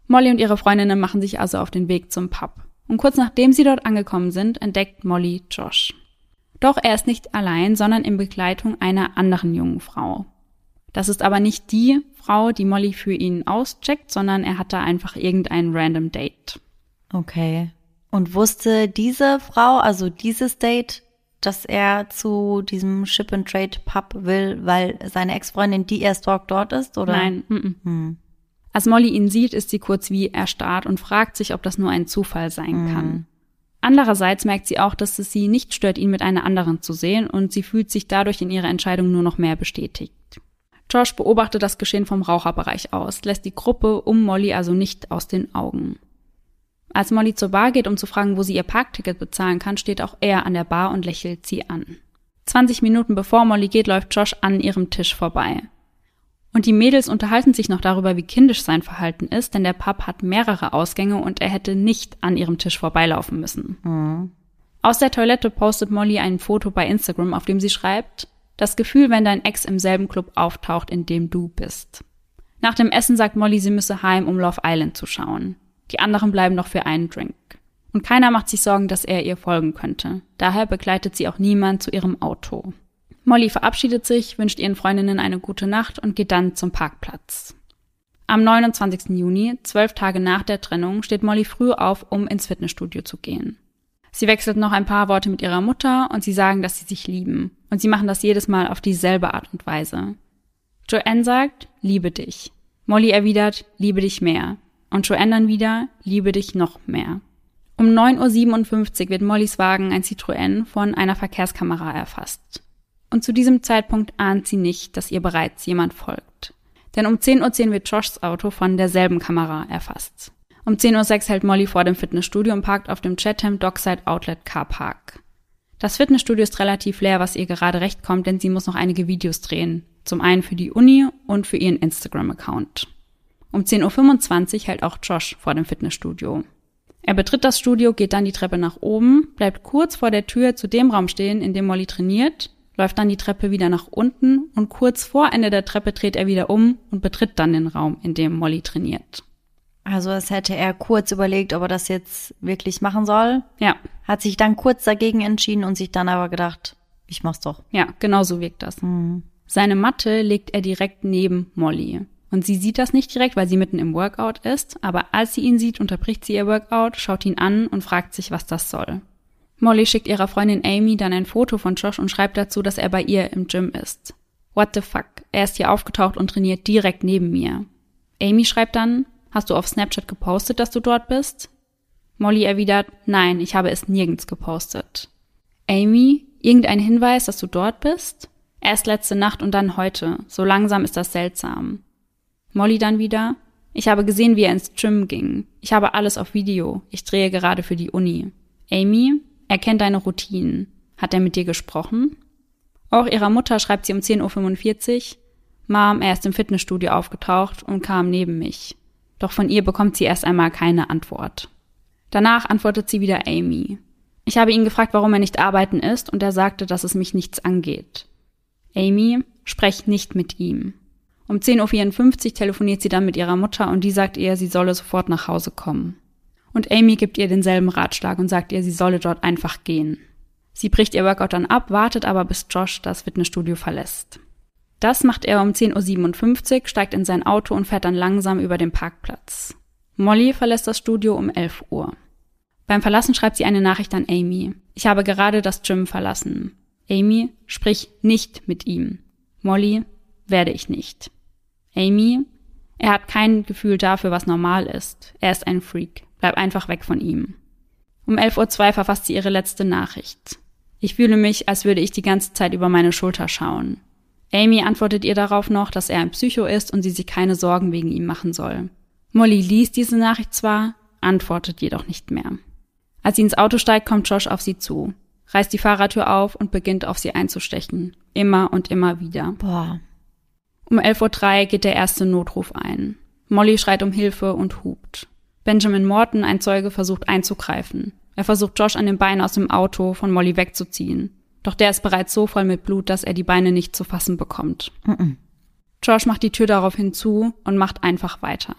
Molly und ihre Freundinnen machen sich also auf den Weg zum Pub. Und kurz nachdem sie dort angekommen sind, entdeckt Molly Josh. Doch er ist nicht allein, sondern in Begleitung einer anderen jungen Frau. Das ist aber nicht die Frau, die Molly für ihn auscheckt, sondern er hatte einfach irgendein random Date. Okay. Und wusste diese Frau, also dieses Date, dass er zu diesem Ship and Trade Pub will, weil seine Ex-Freundin, die er stalkt, dort ist, oder? Nein. Als Molly ihn sieht, ist sie kurz wie erstarrt und fragt sich, ob das nur ein Zufall sein kann. Andererseits merkt sie auch, dass es sie nicht stört, ihn mit einer anderen zu sehen, und sie fühlt sich dadurch in ihrer Entscheidung nur noch mehr bestätigt. Josh beobachtet das Geschehen vom Raucherbereich aus, lässt die Gruppe um Molly also nicht aus den Augen. Als Molly zur Bar geht, um zu fragen, wo sie ihr Parkticket bezahlen kann, steht auch er an der Bar und lächelt sie an. 20 Minuten bevor Molly geht, läuft Josh an ihrem Tisch vorbei. Und die Mädels unterhalten sich noch darüber, wie kindisch sein Verhalten ist, denn der Pub hat mehrere Ausgänge und er hätte nicht an ihrem Tisch vorbeilaufen müssen. Mhm. Aus der Toilette postet Molly ein Foto bei Instagram, auf dem sie schreibt: Das Gefühl, wenn dein Ex im selben Club auftaucht, in dem du bist. Nach dem Essen sagt Molly, sie müsse heim, um Love Island zu schauen. Die anderen bleiben noch für einen Drink. Und keiner macht sich Sorgen, dass er ihr folgen könnte. Daher begleitet sie auch niemand zu ihrem Auto. Molly verabschiedet sich, wünscht ihren Freundinnen eine gute Nacht und geht dann zum Parkplatz. Am 29. Juni, 12 Tage nach der Trennung, steht Molly früh auf, um ins Fitnessstudio zu gehen. Sie wechselt noch ein paar Worte mit ihrer Mutter und sie sagen, dass sie sich lieben. Und sie machen das jedes Mal auf dieselbe Art und Weise. Joanne sagt, liebe dich. Molly erwidert, liebe dich mehr. Und Joanne dann wieder, liebe dich noch mehr. Um 9:57 Uhr wird Mollys Wagen, ein Citroën, von einer Verkehrskamera erfasst. Und zu diesem Zeitpunkt ahnt sie nicht, dass ihr bereits jemand folgt. Denn um 10:10 Uhr wird Joshs Auto von derselben Kamera erfasst. Um 10:06 Uhr hält Molly vor dem Fitnessstudio und parkt auf dem Chatham Dockside Outlet Car Park. Das Fitnessstudio ist relativ leer, was ihr gerade recht kommt, denn sie muss noch einige Videos drehen. Zum einen für die Uni und für ihren Instagram-Account. Um 10:25 Uhr hält auch Josh vor dem Fitnessstudio. Er betritt das Studio, geht dann die Treppe nach oben, bleibt kurz vor der Tür zu dem Raum stehen, in dem Molly trainiert, läuft dann die Treppe wieder nach unten und kurz vor Ende der Treppe dreht er wieder um und betritt dann den Raum, in dem Molly trainiert. Also es hätte er kurz überlegt, ob er das jetzt wirklich machen soll. Ja. Hat sich dann kurz dagegen entschieden und sich dann aber gedacht, ich mach's doch. Ja, genau so wirkt das. Mhm. Seine Matte legt er direkt neben Molly. Und sie sieht das nicht direkt, weil sie mitten im Workout ist. Aber als sie ihn sieht, unterbricht sie ihr Workout, schaut ihn an und fragt sich, was das soll. Molly schickt ihrer Freundin Amy dann ein Foto von Josh und schreibt dazu, dass er bei ihr im Gym ist. What the fuck? Er ist hier aufgetaucht und trainiert direkt neben mir. Amy schreibt dann, hast du auf Snapchat gepostet, dass du dort bist? Molly erwidert, nein, ich habe es nirgends gepostet. Amy, irgendein Hinweis, dass du dort bist? Erst letzte Nacht und dann heute. So langsam ist das seltsam. Molly dann wieder. Ich habe gesehen, wie er ins Gym ging. Ich habe alles auf Video. Ich drehe gerade für die Uni. Amy, er kennt deine Routinen. Hat er mit dir gesprochen? Auch ihrer Mutter schreibt sie um 10.45 Uhr. Mom, er ist im Fitnessstudio aufgetaucht und kam neben mich. Doch von ihr bekommt sie erst einmal keine Antwort. Danach antwortet sie wieder Amy. Ich habe ihn gefragt, warum er nicht arbeiten ist, und er sagte, dass es mich nichts angeht. Amy, sprech nicht mit ihm. Um 10.54 Uhr telefoniert sie dann mit ihrer Mutter und die sagt ihr, sie solle sofort nach Hause kommen. Und Amy gibt ihr denselben Ratschlag und sagt ihr, sie solle dort einfach gehen. Sie bricht ihr Workout dann ab, wartet aber, bis Josh das Fitnessstudio verlässt. Das macht er um 10.57 Uhr, steigt in sein Auto und fährt dann langsam über den Parkplatz. Molly verlässt das Studio um 11 Uhr. Beim Verlassen schreibt sie eine Nachricht an Amy. Ich habe gerade das Gym verlassen. Amy, sprich nicht mit ihm. Molly, werde ich nicht. Amy, er hat kein Gefühl dafür, was normal ist. Er ist ein Freak. Bleib einfach weg von ihm. Um 11.02 Uhr verfasst sie ihre letzte Nachricht. Ich fühle mich, als würde ich die ganze Zeit über meine Schulter schauen. Amy antwortet ihr darauf noch, dass er ein Psycho ist und sie sich keine Sorgen wegen ihm machen soll. Molly liest diese Nachricht zwar, antwortet jedoch nicht mehr. Als sie ins Auto steigt, kommt Josh auf sie zu, reißt die Fahrertür auf und beginnt auf sie einzustechen. Immer und immer wieder. Boah. Um 11.03 Uhr geht der erste Notruf ein. Molly schreit um Hilfe und hupt. Benjamin Morton, ein Zeuge, versucht einzugreifen. Er versucht, Josh an den Beinen aus dem Auto von Molly wegzuziehen. Doch der ist bereits so voll mit Blut, dass er die Beine nicht zu fassen bekommt. Josh macht die Tür daraufhin zu und macht einfach weiter.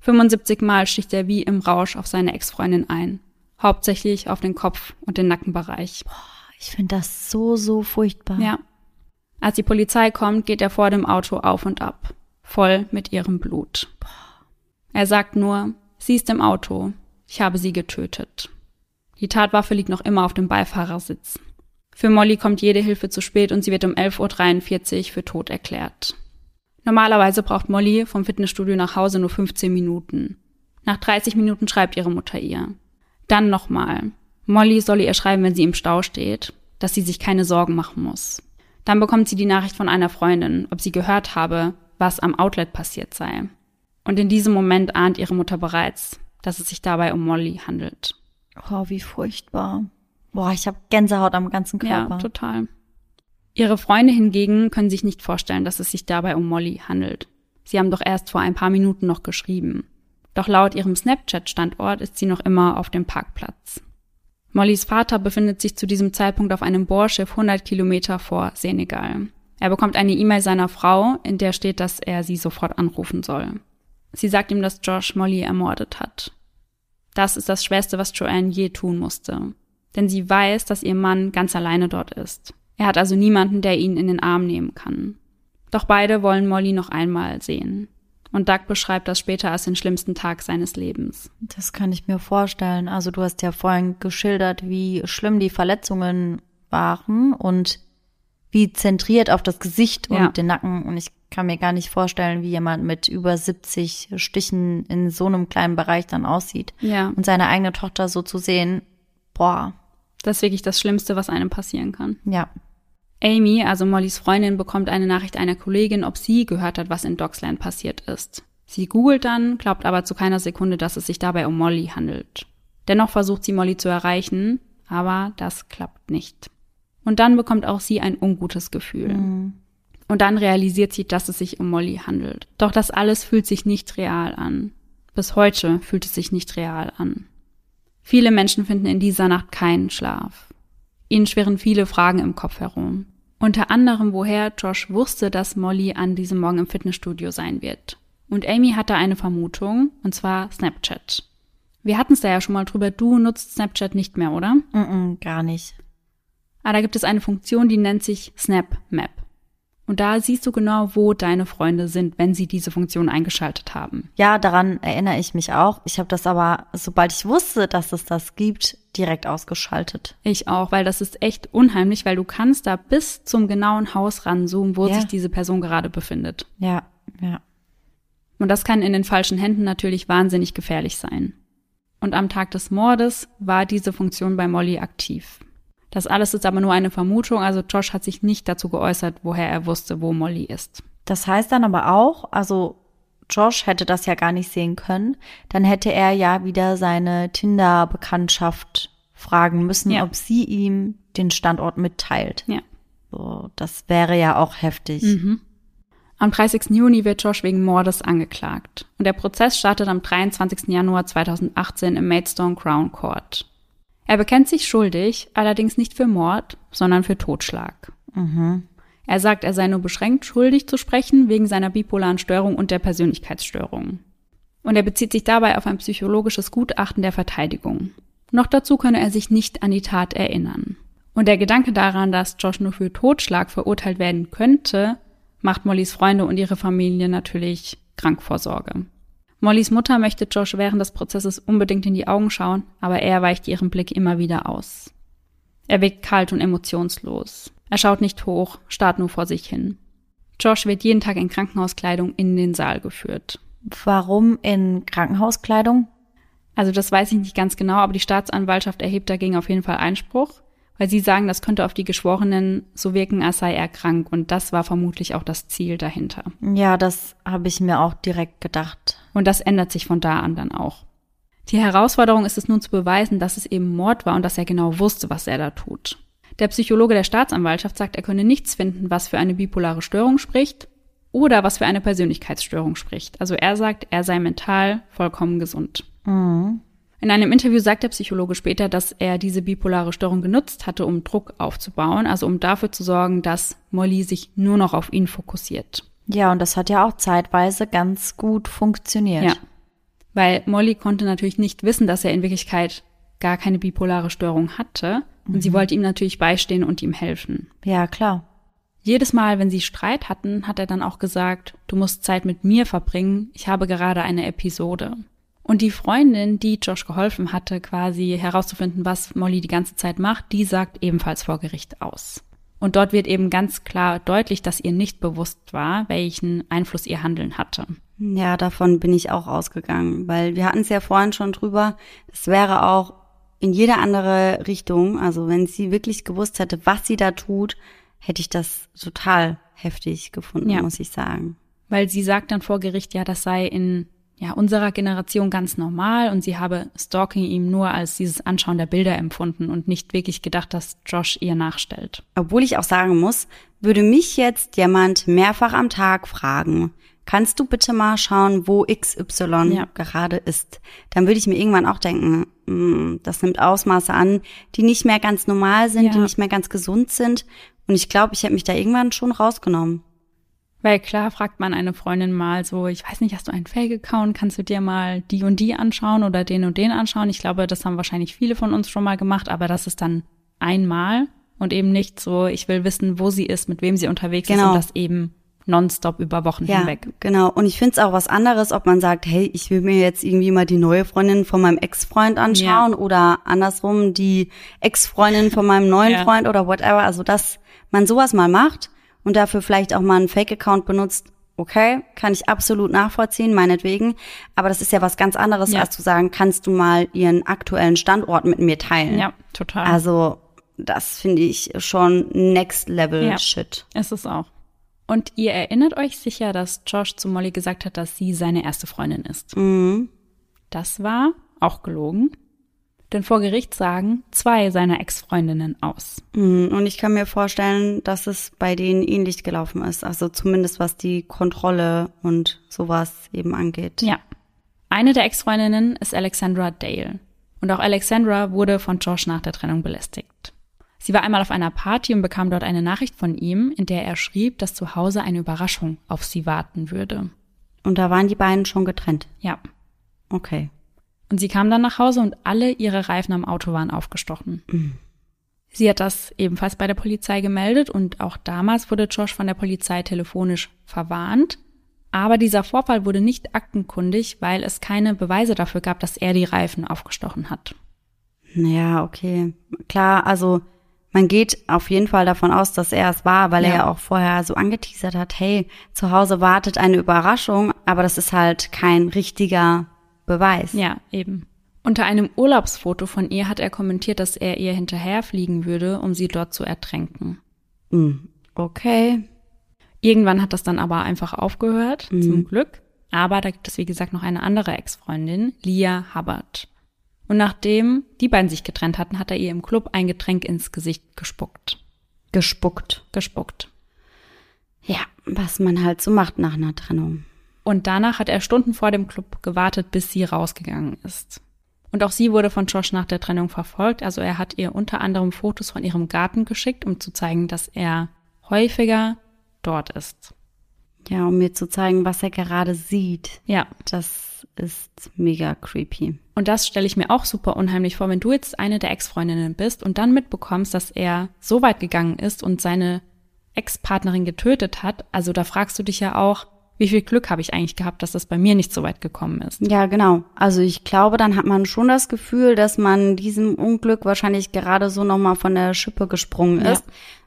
75 Mal sticht er wie im Rausch auf seine Ex-Freundin ein. Hauptsächlich auf den Kopf und den Nackenbereich. Boah, ich finde das so furchtbar. Ja. Als die Polizei kommt, geht er vor dem Auto auf und ab. Voll mit ihrem Blut. Boah. Er sagt nur, sie ist im Auto. Ich habe sie getötet. Die Tatwaffe liegt noch immer auf dem Beifahrersitz. Für Molly kommt jede Hilfe zu spät und sie wird um 11.43 Uhr für tot erklärt. Normalerweise braucht Molly vom Fitnessstudio nach Hause nur 15 Minuten. Nach 30 Minuten schreibt ihre Mutter ihr. Dann nochmal. Molly solle ihr schreiben, wenn sie im Stau steht, dass sie sich keine Sorgen machen muss. Dann bekommt sie die Nachricht von einer Freundin, ob sie gehört habe, was am Outlet passiert sei. Und in diesem Moment ahnt ihre Mutter bereits, dass es sich dabei um Molly handelt. Oh, wie furchtbar. Boah, ich habe Gänsehaut am ganzen Körper. Ja, total. Ihre Freunde hingegen können sich nicht vorstellen, dass es sich dabei um Molly handelt. Sie haben doch erst vor ein paar Minuten noch geschrieben. Doch laut ihrem Snapchat-Standort ist sie noch immer auf dem Parkplatz. Mollys Vater befindet sich zu diesem Zeitpunkt auf einem Bohrschiff 100 Kilometer vor Senegal. Er bekommt eine E-Mail seiner Frau, in der steht, dass er sie sofort anrufen soll. Sie sagt ihm, dass Josh Molly ermordet hat. Das ist das Schwerste, was Joanne je tun musste. Denn sie weiß, dass ihr Mann ganz alleine dort ist. Er hat also niemanden, der ihn in den Arm nehmen kann. Doch beide wollen Molly noch einmal sehen. Und Doug beschreibt das später als den schlimmsten Tag seines Lebens. Das kann ich mir vorstellen. Also du hast ja vorhin geschildert, wie schlimm die Verletzungen waren und wie zentriert auf das Gesicht und den Nacken. Und ich kann mir gar nicht vorstellen, wie jemand mit über 70 Stichen in so einem kleinen Bereich dann aussieht. Ja. Und seine eigene Tochter so zu sehen, boah. Das ist wirklich das Schlimmste, was einem passieren kann. Ja. Amy, also Mollys Freundin, bekommt eine Nachricht einer Kollegin, ob sie gehört hat, was in Doxland passiert ist. Sie googelt dann, glaubt aber zu keiner Sekunde, dass es sich dabei um Molly handelt. Dennoch versucht sie, Molly zu erreichen, aber das klappt nicht. Und dann bekommt auch sie ein ungutes Gefühl. Mhm. Und dann realisiert sie, dass es sich um Molly handelt. Doch das alles fühlt sich nicht real an. Bis heute fühlt es sich nicht real an. Viele Menschen finden in dieser Nacht keinen Schlaf. Ihnen schwirren viele Fragen im Kopf herum. Unter anderem, woher Josh wusste, dass Molly an diesem Morgen im Fitnessstudio sein wird. Und Amy hatte eine Vermutung, und zwar Snapchat. Wir hatten es da ja schon mal drüber, du nutzt Snapchat nicht mehr, oder? Gar nicht. Ah, da gibt es eine Funktion, die nennt sich Snap Map. Und da siehst du genau, wo deine Freunde sind, wenn sie diese Funktion eingeschaltet haben. Ja, daran erinnere ich mich auch. Ich habe das aber, sobald ich wusste, dass es das gibt, direkt ausgeschaltet. Ich auch, weil das ist echt unheimlich, weil du kannst da bis zum genauen Haus ranzoomen, wo sich diese Person gerade befindet. Ja, ja. Und das kann in den falschen Händen natürlich wahnsinnig gefährlich sein. Und am Tag des Mordes war diese Funktion bei Molly aktiv. Das alles ist aber nur eine Vermutung, also Josh hat sich nicht dazu geäußert, woher er wusste, wo Molly ist. Das heißt dann aber auch, also Josh hätte das ja gar nicht sehen können, dann hätte er ja wieder seine Tinder-Bekanntschaft fragen müssen, ja, ob sie ihm den Standort mitteilt. Ja. So, das wäre ja auch heftig. Mhm. Am 30. Juni wird Josh wegen Mordes angeklagt. Und der Prozess startet am 23. Januar 2018 im Maidstone Crown Court. Er bekennt sich schuldig, allerdings nicht für Mord, sondern für Totschlag. Mhm. Er sagt, er sei nur beschränkt schuldig zu sprechen wegen seiner bipolaren Störung und der Persönlichkeitsstörung. Und er bezieht sich dabei auf ein psychologisches Gutachten der Verteidigung. Noch dazu könne er sich nicht an die Tat erinnern. Und der Gedanke daran, dass Josh nur für Totschlag verurteilt werden könnte, macht Mollys Freunde und ihre Familie natürlich krank vor Sorge. Mollys Mutter möchte Josh während des Prozesses unbedingt in die Augen schauen, aber er weicht ihren Blick immer wieder aus. Er wirkt kalt und emotionslos. Er schaut nicht hoch, starrt nur vor sich hin. Josh wird jeden Tag in Krankenhauskleidung in den Saal geführt. Warum in Krankenhauskleidung? Also das weiß ich nicht ganz genau, aber die Staatsanwaltschaft erhebt dagegen auf jeden Fall Einspruch, weil sie sagen, das könnte auf die Geschworenen so wirken, als sei er krank. Und das war vermutlich auch das Ziel dahinter. Ja, das habe ich mir auch direkt gedacht. Und das ändert sich von da an dann auch. Die Herausforderung ist es nun zu beweisen, dass es eben Mord war und dass er genau wusste, was er da tut. Der Psychologe der Staatsanwaltschaft sagt, er könne nichts finden, was für eine bipolare Störung spricht oder was für eine Persönlichkeitsstörung spricht. Also er sagt, er sei mental vollkommen gesund. Mhm. In einem Interview sagt der Psychologe später, dass er diese bipolare Störung genutzt hatte, um Druck aufzubauen, also um dafür zu sorgen, dass Molly sich nur noch auf ihn fokussiert. Ja, und das hat ja auch zeitweise ganz gut funktioniert. Ja, weil Molly konnte natürlich nicht wissen, dass er in Wirklichkeit gar keine bipolare Störung hatte. Und sie wollte ihm natürlich beistehen und ihm helfen. Ja, klar. Jedes Mal, wenn sie Streit hatten, hat er dann auch gesagt, du musst Zeit mit mir verbringen, ich habe gerade eine Episode. Und die Freundin, die Josh geholfen hatte, quasi herauszufinden, was Molly die ganze Zeit macht, die sagt ebenfalls vor Gericht aus. Und dort wird eben ganz klar deutlich, dass ihr nicht bewusst war, welchen Einfluss ihr Handeln hatte. Ja, davon bin ich auch ausgegangen, weil wir hatten es ja vorhin schon drüber, es wäre auch in jede andere Richtung, also wenn sie wirklich gewusst hätte, was sie da tut, hätte ich das total heftig gefunden, ja, muss ich sagen. Weil sie sagt dann vor Gericht, ja, das sei in unserer Generation ganz normal und sie habe Stalking ihm nur als dieses Anschauen der Bilder empfunden und nicht wirklich gedacht, dass Josh ihr nachstellt. Obwohl ich auch sagen muss, würde mich jetzt jemand mehrfach am Tag fragen, kannst du bitte mal schauen, wo XY gerade ist? Dann würde ich mir irgendwann auch denken, das nimmt Ausmaße an, die nicht mehr ganz normal sind, die nicht mehr ganz gesund sind. Und ich glaube, ich hätte mich da irgendwann schon rausgenommen. Weil klar fragt man eine Freundin mal so, ich weiß nicht, hast du einen Fake-Account? Kannst du dir mal die und die anschauen oder den und den anschauen? Ich glaube, das haben wahrscheinlich viele von uns schon mal gemacht, aber das ist dann einmal und eben nicht so, ich will wissen, wo sie ist, mit wem sie unterwegs ist und das eben nonstop über Wochen hinweg. Genau. Und ich finde es auch was anderes, ob man sagt, hey, ich will mir jetzt irgendwie mal die neue Freundin von meinem Ex-Freund anschauen oder andersrum die Ex-Freundin von meinem neuen Freund oder whatever. Also, dass man sowas mal macht. Und dafür vielleicht auch mal einen Fake-Account benutzt, okay, kann ich absolut nachvollziehen, meinetwegen. Aber das ist ja was ganz anderes, als zu sagen, kannst du mal ihren aktuellen Standort mit mir teilen? Ja, total. Also das finde ich schon Next-Level-Shit. Ja, ist es auch. Und ihr erinnert euch sicher, dass Josh zu Molly gesagt hat, dass sie seine erste Freundin ist. Mhm. Das war auch gelogen. Denn vor Gericht sagen 2 seiner Ex-Freundinnen aus. Und ich kann mir vorstellen, dass es bei denen ähnlich gelaufen ist. Also zumindest was die Kontrolle und sowas eben angeht. Ja. Eine der Ex-Freundinnen ist Alexandra Dale. Und auch Alexandra wurde von Josh nach der Trennung belästigt. Sie war einmal auf einer Party und bekam dort eine Nachricht von ihm, in der er schrieb, dass zu Hause eine Überraschung auf sie warten würde. Und da waren die beiden schon getrennt? Ja. Okay. Und sie kam dann nach Hause und alle ihre Reifen am Auto waren aufgestochen. Mhm. Sie hat das ebenfalls bei der Polizei gemeldet und auch damals wurde Josh von der Polizei telefonisch verwarnt. Aber dieser Vorfall wurde nicht aktenkundig, weil es keine Beweise dafür gab, dass er die Reifen aufgestochen hat. Naja, okay. Klar, also man geht auf jeden Fall davon aus, dass er es war, weil er ja auch vorher so angeteasert hat, hey, zu Hause wartet eine Überraschung, aber das ist halt kein richtiger Beweis. Ja, eben. Unter einem Urlaubsfoto von ihr hat er kommentiert, dass er ihr hinterherfliegen würde, um sie dort zu ertränken. Okay. Irgendwann hat das dann aber einfach aufgehört, zum Glück. Aber da gibt es, wie gesagt, noch eine andere Ex-Freundin, Leah Hubbard. Und nachdem die beiden sich getrennt hatten, hat er ihr im Club ein Getränk ins Gesicht gespuckt. Gespuckt. Ja, was man halt so macht nach einer Trennung. Und danach hat er Stunden vor dem Club gewartet, bis sie rausgegangen ist. Und auch sie wurde von Josh nach der Trennung verfolgt. Also er hat ihr unter anderem Fotos von ihrem Garten geschickt, um zu zeigen, dass er häufiger dort ist. Ja, um mir zu zeigen, was er gerade sieht. Ja. Das ist mega creepy. Und das stelle ich mir auch super unheimlich vor, wenn du jetzt eine der Ex-Freundinnen bist und dann mitbekommst, dass er so weit gegangen ist und seine Ex-Partnerin getötet hat. Also da fragst du dich ja auch, wie viel Glück habe ich eigentlich gehabt, dass das bei mir nicht so weit gekommen ist? Ja, genau. Also ich glaube, dann hat man schon das Gefühl, dass man diesem Unglück wahrscheinlich gerade so nochmal von der Schippe gesprungen ist,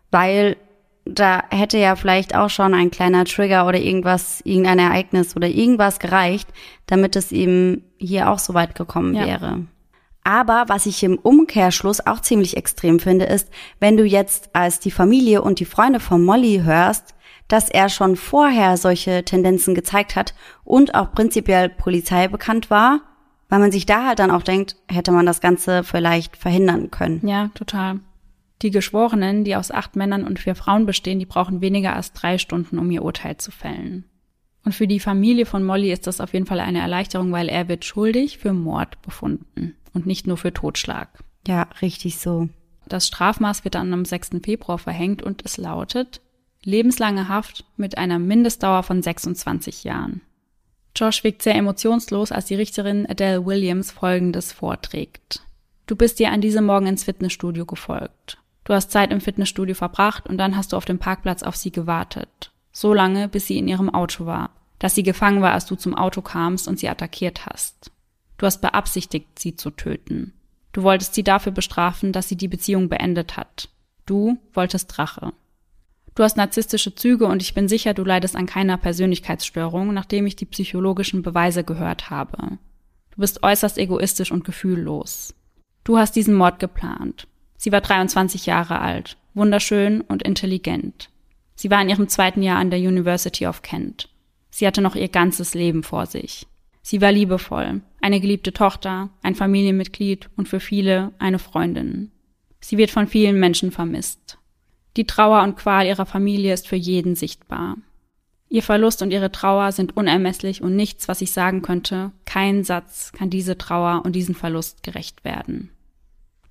weil da hätte ja vielleicht auch schon ein kleiner Trigger oder irgendwas, irgendein Ereignis oder irgendwas gereicht, damit es eben hier auch so weit gekommen wäre. Aber was ich im Umkehrschluss auch ziemlich extrem finde, ist, wenn du jetzt als die Familie und die Freunde von Molly hörst, dass er schon vorher solche Tendenzen gezeigt hat und auch prinzipiell Polizei bekannt war, weil man sich da halt dann auch denkt, hätte man das Ganze vielleicht verhindern können. Ja, total. Die Geschworenen, die aus 8 Männern und 4 Frauen bestehen, die brauchen weniger als 3 Stunden, um ihr Urteil zu fällen. Und für die Familie von Molly ist das auf jeden Fall eine Erleichterung, weil er wird schuldig für Mord befunden und nicht nur für Totschlag. Ja, richtig so. Das Strafmaß wird dann am 6. Februar verhängt und es lautet: lebenslange Haft mit einer Mindestdauer von 26 Jahren. Josh wirkt sehr emotionslos, als die Richterin Adele Williams Folgendes vorträgt. Du bist dir an diesem Morgen ins Fitnessstudio gefolgt. Du hast Zeit im Fitnessstudio verbracht und dann hast du auf dem Parkplatz auf sie gewartet. So lange, bis sie in ihrem Auto war. Dass sie gefangen war, als du zum Auto kamst und sie attackiert hast. Du hast beabsichtigt, sie zu töten. Du wolltest sie dafür bestrafen, dass sie die Beziehung beendet hat. Du wolltest Rache. Du hast narzisstische Züge und ich bin sicher, du leidest an keiner Persönlichkeitsstörung, nachdem ich die psychologischen Beweise gehört habe. Du bist äußerst egoistisch und gefühllos. Du hast diesen Mord geplant. Sie war 23 Jahre alt, wunderschön und intelligent. Sie war in ihrem 2. Jahr an der University of Kent. Sie hatte noch ihr ganzes Leben vor sich. Sie war liebevoll, eine geliebte Tochter, ein Familienmitglied und für viele eine Freundin. Sie wird von vielen Menschen vermisst. Die Trauer und Qual ihrer Familie ist für jeden sichtbar. Ihr Verlust und ihre Trauer sind unermesslich und nichts, was ich sagen könnte, kein Satz kann diese Trauer und diesen Verlust gerecht werden.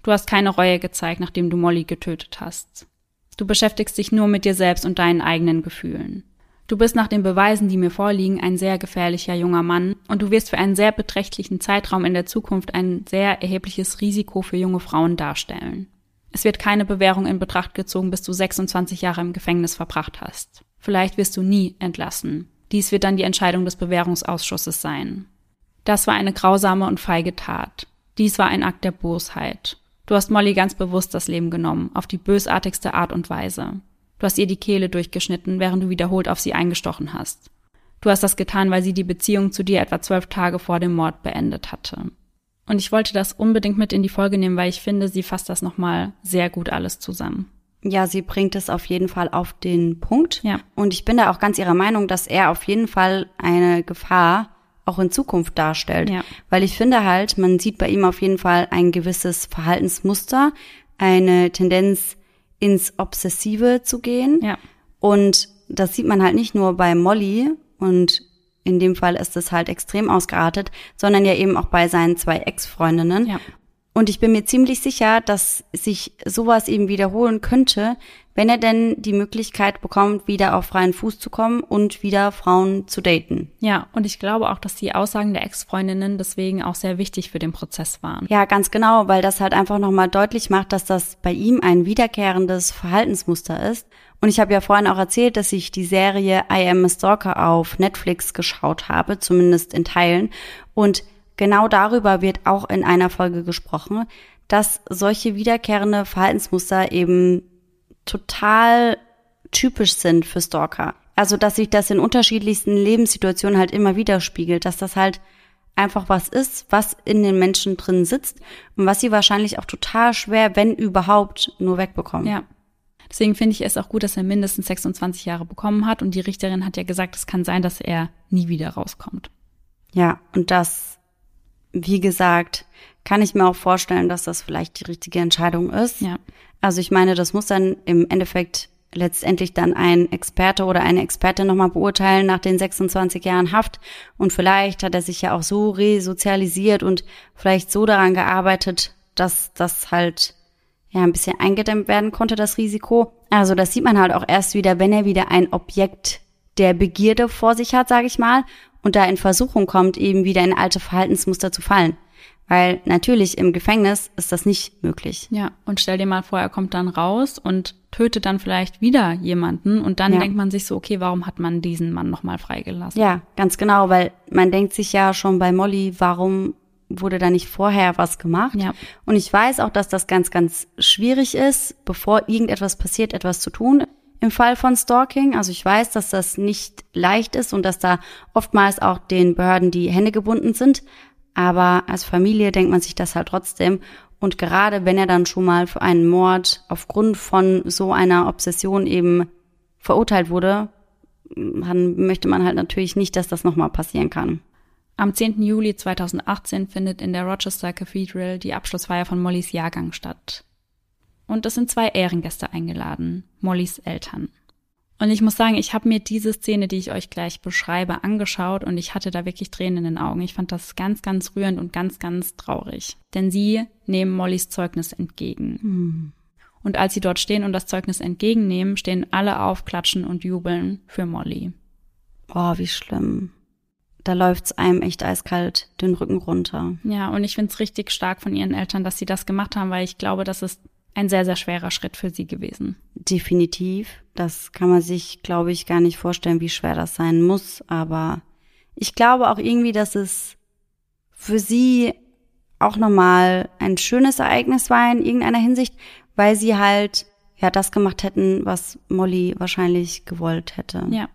Du hast keine Reue gezeigt, nachdem du Molly getötet hast. Du beschäftigst dich nur mit dir selbst und deinen eigenen Gefühlen. Du bist nach den Beweisen, die mir vorliegen, ein sehr gefährlicher junger Mann und du wirst für einen sehr beträchtlichen Zeitraum in der Zukunft ein sehr erhebliches Risiko für junge Frauen darstellen. Es wird keine Bewährung in Betracht gezogen, bis du 26 Jahre im Gefängnis verbracht hast. Vielleicht wirst du nie entlassen. Dies wird dann die Entscheidung des Bewährungsausschusses sein. Das war eine grausame und feige Tat. Dies war ein Akt der Bosheit. Du hast Molly ganz bewusst das Leben genommen, auf die bösartigste Art und Weise. Du hast ihr die Kehle durchgeschnitten, während du wiederholt auf sie eingestochen hast. Du hast das getan, weil sie die Beziehung zu dir etwa 12 Tage vor dem Mord beendet hatte. Und ich wollte das unbedingt mit in die Folge nehmen, weil ich finde, sie fasst das nochmal sehr gut alles zusammen. Ja, sie bringt es auf jeden Fall auf den Punkt. Ja. Und ich bin da auch ganz ihrer Meinung, dass er auf jeden Fall eine Gefahr auch in Zukunft darstellt. Ja. Weil ich finde halt, man sieht bei ihm auf jeden Fall ein gewisses Verhaltensmuster, eine Tendenz ins Obsessive zu gehen. Ja. Und das sieht man halt nicht nur bei Molly und in dem Fall ist es halt extrem ausgeartet, sondern ja eben auch bei seinen 2 Ex-Freundinnen. Ja. Und ich bin mir ziemlich sicher, dass sich sowas eben wiederholen könnte, wenn er denn die Möglichkeit bekommt, wieder auf freien Fuß zu kommen und wieder Frauen zu daten. Ja, und ich glaube auch, dass die Aussagen der Ex-Freundinnen deswegen auch sehr wichtig für den Prozess waren. Ja, ganz genau, weil das halt einfach nochmal deutlich macht, dass das bei ihm ein wiederkehrendes Verhaltensmuster ist. Und ich habe ja vorhin auch erzählt, dass ich die Serie I Am a Stalker auf Netflix geschaut habe, zumindest in Teilen. Und genau darüber wird auch in einer Folge gesprochen, dass solche wiederkehrende Verhaltensmuster eben total typisch sind für Stalker. Also, dass sich das in unterschiedlichsten Lebenssituationen halt immer widerspiegelt, dass das halt einfach was ist, was in den Menschen drin sitzt und was sie wahrscheinlich auch total schwer, wenn überhaupt, nur wegbekommen. Ja. Deswegen finde ich es auch gut, dass er mindestens 26 Jahre bekommen hat. Und die Richterin hat ja gesagt, es kann sein, dass er nie wieder rauskommt. Ja, und das, wie gesagt, kann ich mir auch vorstellen, dass das vielleicht die richtige Entscheidung ist. Ja. Also ich meine, das muss dann im Endeffekt letztendlich dann ein Experte oder eine Expertin nochmal beurteilen nach den 26 Jahren Haft. Und vielleicht hat er sich ja auch so resozialisiert und vielleicht so daran gearbeitet, dass das halt ja ein bisschen eingedämmt werden konnte, das Risiko. Also das sieht man halt auch erst wieder, wenn er wieder ein Objekt der Begierde vor sich hat, sage ich mal, und da in Versuchung kommt, eben wieder in alte Verhaltensmuster zu fallen. Weil natürlich im Gefängnis ist das nicht möglich. Ja, und stell dir mal vor, er kommt dann raus und tötet dann vielleicht wieder jemanden und dann denkt man sich so, okay, warum hat man diesen Mann nochmal freigelassen? Ja, ganz genau, weil man denkt sich ja schon bei Molly, warum wurde da nicht vorher was gemacht? Ja. Und ich weiß auch, dass das ganz, ganz schwierig ist, bevor irgendetwas passiert, etwas zu tun im Fall von Stalking. Also ich weiß, dass das nicht leicht ist und dass da oftmals auch den Behörden die Hände gebunden sind. Aber als Familie denkt man sich das halt trotzdem. Und gerade wenn er dann schon mal für einen Mord aufgrund von so einer Obsession eben verurteilt wurde, dann möchte man halt natürlich nicht, dass das nochmal passieren kann. Am 10. Juli 2018 findet in der Rochester Cathedral die Abschlussfeier von Mollys Jahrgang statt. Und es sind 2 Ehrengäste eingeladen, Mollys Eltern. Und ich muss sagen, ich habe mir diese Szene, die ich euch gleich beschreibe, angeschaut und ich hatte da wirklich Tränen in den Augen. Ich fand das ganz, ganz rührend und ganz, ganz traurig. Denn sie nehmen Mollys Zeugnis entgegen. Mhm. Und als sie dort stehen und das Zeugnis entgegennehmen, stehen alle auf, klatschen und jubeln für Molly. Boah, wie schlimm. Da läuft's einem echt eiskalt den Rücken runter. Ja, und ich find's richtig stark von ihren Eltern, dass sie das gemacht haben, weil ich glaube, das ist ein sehr, sehr schwerer Schritt für sie gewesen. Definitiv. Das kann man sich, glaube ich, gar nicht vorstellen, wie schwer das sein muss. Aber ich glaube auch irgendwie, dass es für sie auch nochmal ein schönes Ereignis war in irgendeiner Hinsicht, weil sie halt ja das gemacht hätten, was Molly wahrscheinlich gewollt hätte. Ja.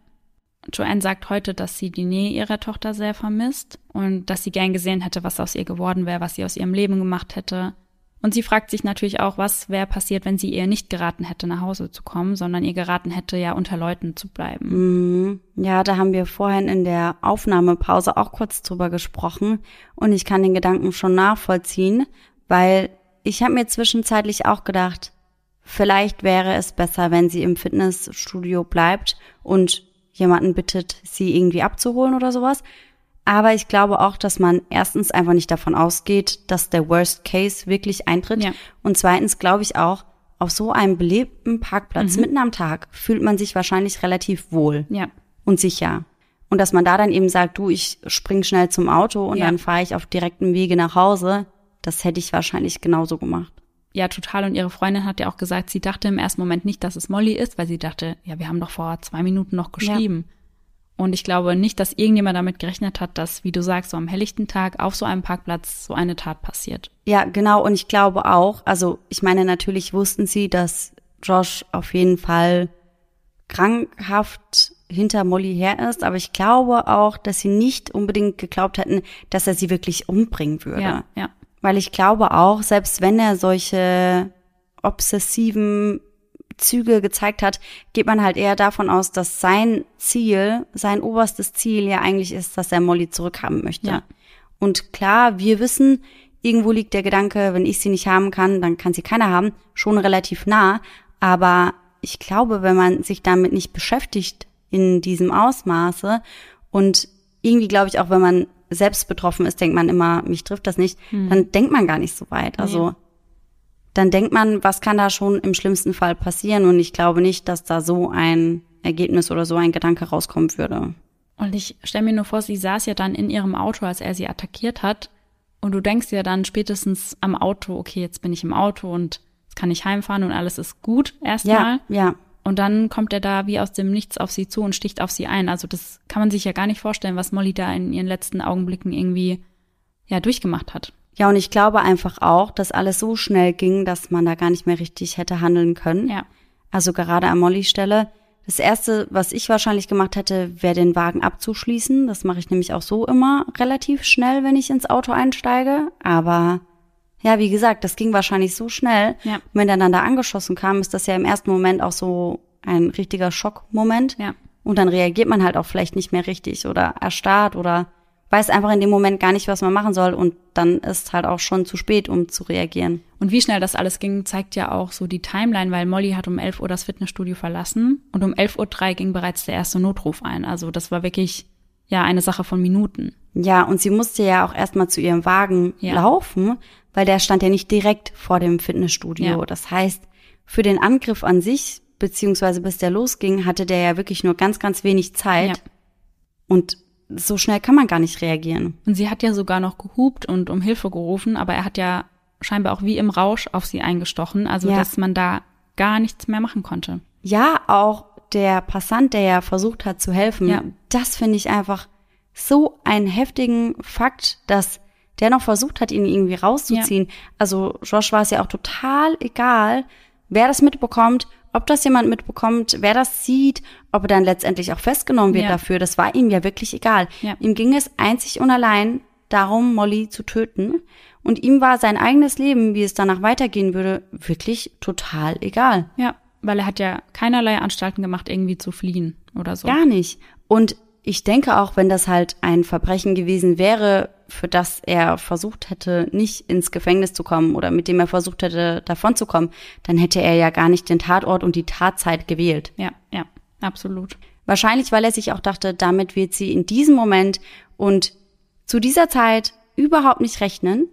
Joanne sagt heute, dass sie die Nähe ihrer Tochter sehr vermisst und dass sie gern gesehen hätte, was aus ihr geworden wäre, was sie aus ihrem Leben gemacht hätte. Und sie fragt sich natürlich auch, was wäre passiert, wenn sie ihr nicht geraten hätte, nach Hause zu kommen, sondern ihr geraten hätte, ja unter Leuten zu bleiben. Ja, da haben wir vorhin in der Aufnahmepause auch kurz drüber gesprochen und ich kann den Gedanken schon nachvollziehen, weil ich habe mir zwischenzeitlich auch gedacht, vielleicht wäre es besser, wenn sie im Fitnessstudio bleibt und jemanden bittet, sie irgendwie abzuholen oder sowas. Aber ich glaube auch, dass man erstens einfach nicht davon ausgeht, dass der Worst Case wirklich eintritt. Ja. Und zweitens glaube ich auch, auf so einem belebten Parkplatz mitten am Tag fühlt man sich wahrscheinlich relativ wohl und sicher. Und dass man da dann eben sagt, du, ich spring schnell zum Auto und dann fahre ich auf direktem Wege nach Hause. Das hätte ich wahrscheinlich genauso gemacht. Ja, total. Und ihre Freundin hat ja auch gesagt, sie dachte im ersten Moment nicht, dass es Molly ist, weil sie dachte, ja, wir haben doch vor 2 Minuten noch geschrieben. Ja. Und ich glaube nicht, dass irgendjemand damit gerechnet hat, dass, wie du sagst, so am helllichten Tag auf so einem Parkplatz so eine Tat passiert. Ja, genau. Und ich glaube auch, also ich meine, natürlich wussten sie, dass Josh auf jeden Fall krankhaft hinter Molly her ist. Aber ich glaube auch, dass sie nicht unbedingt geglaubt hätten, dass er sie wirklich umbringen würde. Ja, ja. Weil ich glaube auch, selbst wenn er solche obsessiven Züge gezeigt hat, geht man halt eher davon aus, dass sein Ziel, sein oberstes Ziel ja eigentlich ist, dass er Molly zurückhaben möchte. Ja. Und klar, wir wissen, irgendwo liegt der Gedanke, wenn ich sie nicht haben kann, dann kann sie keiner haben, schon relativ nah. Aber ich glaube, wenn man sich damit nicht beschäftigt in diesem Ausmaße und irgendwie glaube ich auch, wenn man selbst betroffen ist, denkt man immer, mich trifft das nicht, dann denkt man gar nicht so weit. Also dann denkt man, was kann da schon im schlimmsten Fall passieren? Und ich glaube nicht, dass da so ein Ergebnis oder so ein Gedanke rauskommen würde. Und ich stelle mir nur vor, sie saß ja dann in ihrem Auto, als er sie attackiert hat. Und du denkst ja dann spätestens am Auto, okay, jetzt bin ich im Auto und jetzt kann ich heimfahren und alles ist gut erstmal. Ja. Und dann kommt er da wie aus dem Nichts auf sie zu und sticht auf sie ein. Also das kann man sich ja gar nicht vorstellen, was Molly da in ihren letzten Augenblicken irgendwie durchgemacht hat. Ja, und ich glaube einfach auch, dass alles so schnell ging, dass man da gar nicht mehr richtig hätte handeln können. Ja. Also gerade an Mollys Stelle, Das Erste, was ich wahrscheinlich gemacht hätte, wäre den Wagen abzuschließen. Das mache ich nämlich auch so immer relativ schnell, wenn ich ins Auto einsteige. Aber ja, wie gesagt, das ging wahrscheinlich so schnell. Ja. Und wenn dann da angeschossen kam, ist das ja im ersten Moment auch so ein richtiger Schockmoment. Ja. Und dann reagiert man halt auch vielleicht nicht mehr richtig oder erstarrt oder weiß einfach in dem Moment gar nicht, was man machen soll. Und dann ist halt auch schon zu spät, um zu reagieren. Und wie schnell das alles ging, zeigt ja auch so die Timeline, weil Molly hat um 11 Uhr das Fitnessstudio verlassen und um 11.03 Uhr ging bereits der erste Notruf ein. Also das war wirklich ja eine Sache von Minuten. Ja, und sie musste ja auch erstmal zu ihrem Wagen laufen, weil der stand ja nicht direkt vor dem Fitnessstudio. Ja. Das heißt, für den Angriff an sich, beziehungsweise bis der losging, hatte der ja wirklich nur ganz, ganz wenig Zeit. Ja. Und so schnell kann man gar nicht reagieren. Und sie hat ja sogar noch gehupt und um Hilfe gerufen, aber er hat ja scheinbar auch wie im Rausch auf sie eingestochen, also dass man da gar nichts mehr machen konnte. Ja, auch der Passant, der ja versucht hat zu helfen, das finde ich einfach so einen heftigen Fakt, dass der noch versucht hat, ihn irgendwie rauszuziehen. Ja. Also Josh war es ja auch total egal, wer das mitbekommt, ob das jemand mitbekommt, wer das sieht, ob er dann letztendlich auch festgenommen wird dafür, das war ihm ja wirklich egal. Ja. Ihm ging es einzig und allein darum, Molly zu töten. Und ihm war sein eigenes Leben, wie es danach weitergehen würde, wirklich total egal. Ja, weil er hat ja keinerlei Anstalten gemacht, irgendwie zu fliehen oder so. Gar nicht. Und ich denke auch, wenn das halt ein Verbrechen gewesen wäre, für das er versucht hätte, nicht ins Gefängnis zu kommen oder mit dem er versucht hätte, davon zu kommen, dann hätte er ja gar nicht den Tatort und die Tatzeit gewählt. Ja, ja, absolut. Wahrscheinlich, weil er sich auch dachte, damit wird sie in diesem Moment und zu dieser Zeit überhaupt nicht rechnen.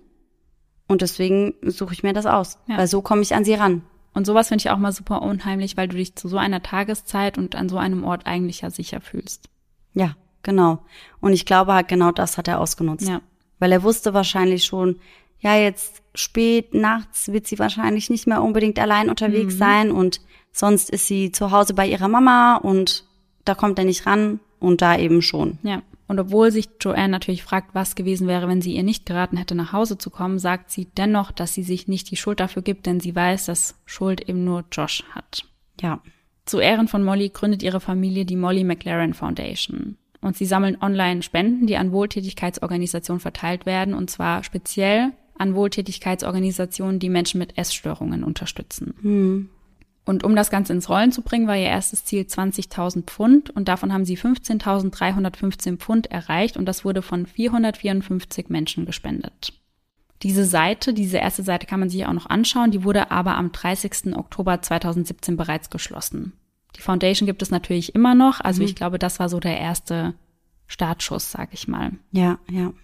Und deswegen suche ich mir das aus, weil so komme ich an sie ran. Und sowas finde ich auch mal super unheimlich, weil du dich zu so einer Tageszeit und an so einem Ort eigentlich ja sicher fühlst. Ja, genau. Und ich glaube, genau das hat er ausgenutzt. Ja. Weil er wusste wahrscheinlich schon, ja, jetzt spät nachts wird sie wahrscheinlich nicht mehr unbedingt allein unterwegs sein und sonst ist sie zu Hause bei ihrer Mama und da kommt er nicht ran und da eben schon. Ja. Und obwohl sich Joanne natürlich fragt, was gewesen wäre, wenn sie ihr nicht geraten hätte, nach Hause zu kommen, sagt sie dennoch, dass sie sich nicht die Schuld dafür gibt, denn sie weiß, dass Schuld eben nur Josh hat. Ja. Zu Ehren von Molly gründet ihre Familie die Molly McLaren Foundation. Und sie sammeln online Spenden, die an Wohltätigkeitsorganisationen verteilt werden, und zwar speziell an Wohltätigkeitsorganisationen, die Menschen mit Essstörungen unterstützen. Hm. Und um das Ganze ins Rollen zu bringen, war ihr erstes Ziel 20.000 Pfund und davon haben sie 15.315 Pfund erreicht und das wurde von 454 Menschen gespendet. Diese erste Seite kann man sich auch noch anschauen, die wurde aber am 30. Oktober 2017 bereits geschlossen. Die Foundation gibt es natürlich immer noch, also ich glaube, das war so der erste Startschuss, sag ich mal. Ja, ja.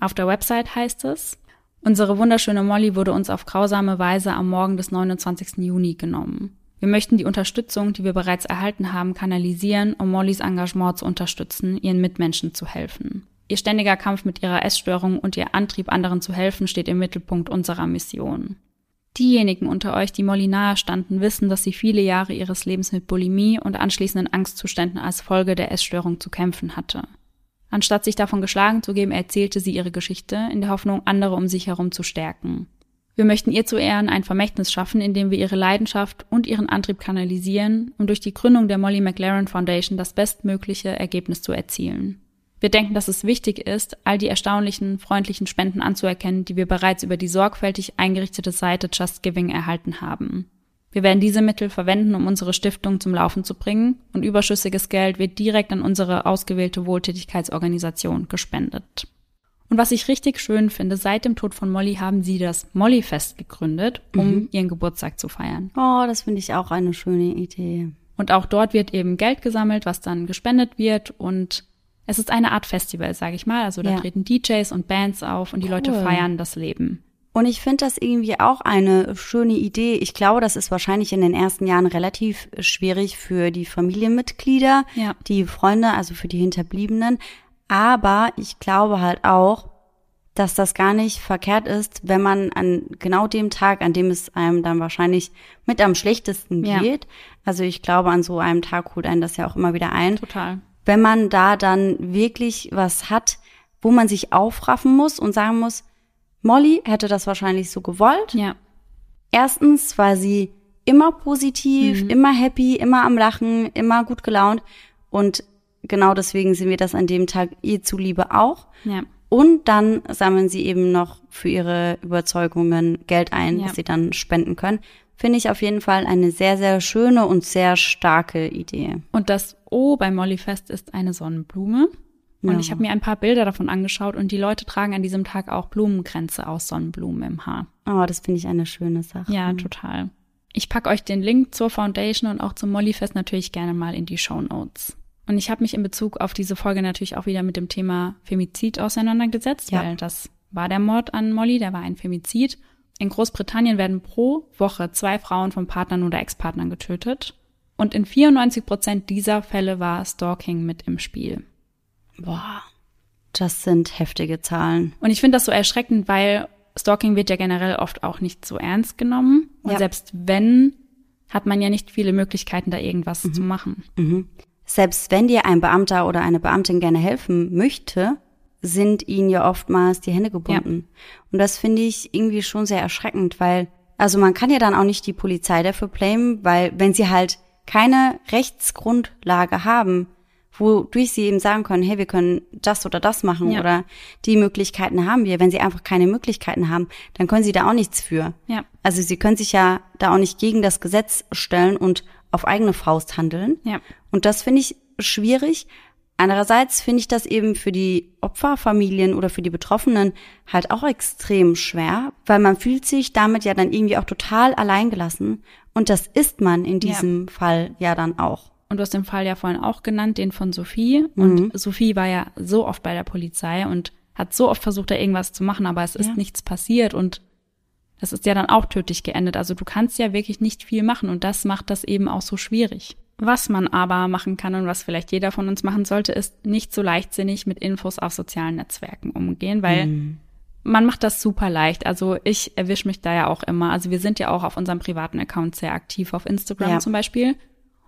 Auf der Website heißt es: Unsere wunderschöne Molly wurde uns auf grausame Weise am Morgen des 29. Juni genommen. Wir möchten die Unterstützung, die wir bereits erhalten haben, kanalisieren, um Mollys Engagement zu unterstützen, ihren Mitmenschen zu helfen. Ihr ständiger Kampf mit ihrer Essstörung und ihr Antrieb, anderen zu helfen, steht im Mittelpunkt unserer Mission. Diejenigen unter euch, die Molly nahe standen, wissen, dass sie viele Jahre ihres Lebens mit Bulimie und anschließenden Angstzuständen als Folge der Essstörung zu kämpfen hatte. Anstatt sich davon geschlagen zu geben, erzählte sie ihre Geschichte, in der Hoffnung, andere um sich herum zu stärken. Wir möchten ihr zu Ehren ein Vermächtnis schaffen, indem wir ihre Leidenschaft und ihren Antrieb kanalisieren, um durch die Gründung der Molly McLaren Foundation das bestmögliche Ergebnis zu erzielen. Wir denken, dass es wichtig ist, all die erstaunlichen, freundlichen Spenden anzuerkennen, die wir bereits über die sorgfältig eingerichtete Seite Just Giving erhalten haben. Wir werden diese Mittel verwenden, um unsere Stiftung zum Laufen zu bringen, und überschüssiges Geld wird direkt an unsere ausgewählte Wohltätigkeitsorganisation gespendet. Und was ich richtig schön finde, seit dem Tod von Molly haben sie das Mollyfest gegründet, um ihren Geburtstag zu feiern. Oh, das finde ich auch eine schöne Idee. Und auch dort wird eben Geld gesammelt, was dann gespendet wird, und es ist eine Art Festival, sage ich mal. Also da treten DJs und Bands auf und die Leute feiern das Leben. Und ich finde das irgendwie auch eine schöne Idee. Ich glaube, das ist wahrscheinlich in den ersten Jahren relativ schwierig für die Familienmitglieder, die Freunde, also für die Hinterbliebenen. Aber ich glaube halt auch, dass das gar nicht verkehrt ist, wenn man an genau dem Tag, an dem es einem dann wahrscheinlich mit am schlechtesten geht. Also ich glaube, an so einem Tag holt einen das ja auch immer wieder ein. Total. Wenn man da dann wirklich was hat, wo man sich aufraffen muss und sagen muss, Molly hätte das wahrscheinlich so gewollt. Ja. Erstens war sie immer positiv, immer happy, immer am Lachen, immer gut gelaunt. Und genau deswegen sind wir das an dem Tag ihr zuliebe auch. Ja. Und dann sammeln sie eben noch für ihre Überzeugungen Geld ein, das sie dann spenden können. Finde ich auf jeden Fall eine sehr, sehr schöne und sehr starke Idee. Und das O bei Mollyfest ist eine Sonnenblume. Und ich habe mir ein paar Bilder davon angeschaut und die Leute tragen an diesem Tag auch Blumenkränze aus Sonnenblumen im Haar. Oh, das finde ich eine schöne Sache. Ja, total. Ich packe euch den Link zur Foundation und auch zum Mollyfest natürlich gerne mal in die Shownotes. Und ich habe mich in Bezug auf diese Folge natürlich auch wieder mit dem Thema Femizid auseinandergesetzt, weil das war der Mord an Molly, der war ein Femizid. In Großbritannien werden pro Woche 2 Frauen von Partnern oder Ex-Partnern getötet. Und in 94% dieser Fälle war Stalking mit im Spiel. Boah, das sind heftige Zahlen. Und ich finde das so erschreckend, weil Stalking wird ja generell oft auch nicht so ernst genommen. Und selbst wenn, hat man ja nicht viele Möglichkeiten, da irgendwas zu machen. Selbst wenn dir ein Beamter oder eine Beamtin gerne helfen möchte, sind ihnen ja oftmals die Hände gebunden. Ja. Und das finde ich irgendwie schon sehr erschreckend, weil, also man kann ja dann auch nicht die Polizei dafür blamen, weil wenn sie halt keine Rechtsgrundlage haben, wodurch sie eben sagen können, hey, wir können das oder das machen oder die Möglichkeiten haben wir. Wenn sie einfach keine Möglichkeiten haben, dann können sie da auch nichts für. Ja. Also sie können sich ja da auch nicht gegen das Gesetz stellen und auf eigene Faust handeln. Ja. Und das finde ich schwierig. Andererseits finde ich das eben für die Opferfamilien oder für die Betroffenen halt auch extrem schwer, weil man fühlt sich damit ja dann irgendwie auch total alleingelassen. Und das ist man in diesem Fall ja dann auch. Und du hast den Fall ja vorhin auch genannt, den von Sophie. Und Sophie war ja so oft bei der Polizei und hat so oft versucht, da irgendwas zu machen, aber es ist nichts passiert. Und das ist ja dann auch tödlich geendet. Also du kannst ja wirklich nicht viel machen und das macht das eben auch so schwierig. Was man aber machen kann und was vielleicht jeder von uns machen sollte, ist nicht so leichtsinnig mit Infos auf sozialen Netzwerken umgehen, weil man macht das super leicht. Also ich erwische mich da ja auch immer. Also wir sind ja auch auf unserem privaten Account sehr aktiv, auf Instagram zum Beispiel.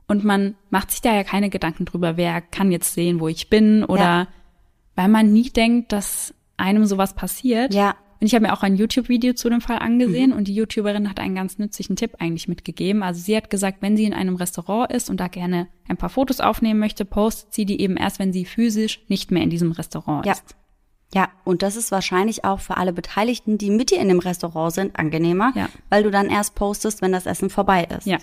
Und man macht sich da ja keine Gedanken drüber, wer kann jetzt sehen, wo ich bin oder weil man nie denkt, dass einem sowas passiert. Ja. Und ich habe mir auch ein YouTube-Video zu dem Fall angesehen und die YouTuberin hat einen ganz nützlichen Tipp eigentlich mitgegeben. Also sie hat gesagt, wenn sie in einem Restaurant ist und da gerne ein paar Fotos aufnehmen möchte, postet sie die eben erst, wenn sie physisch nicht mehr in diesem Restaurant ist. Ja, und das ist wahrscheinlich auch für alle Beteiligten, die mit dir in dem Restaurant sind, angenehmer, weil du dann erst postest, wenn das Essen vorbei ist. Ja.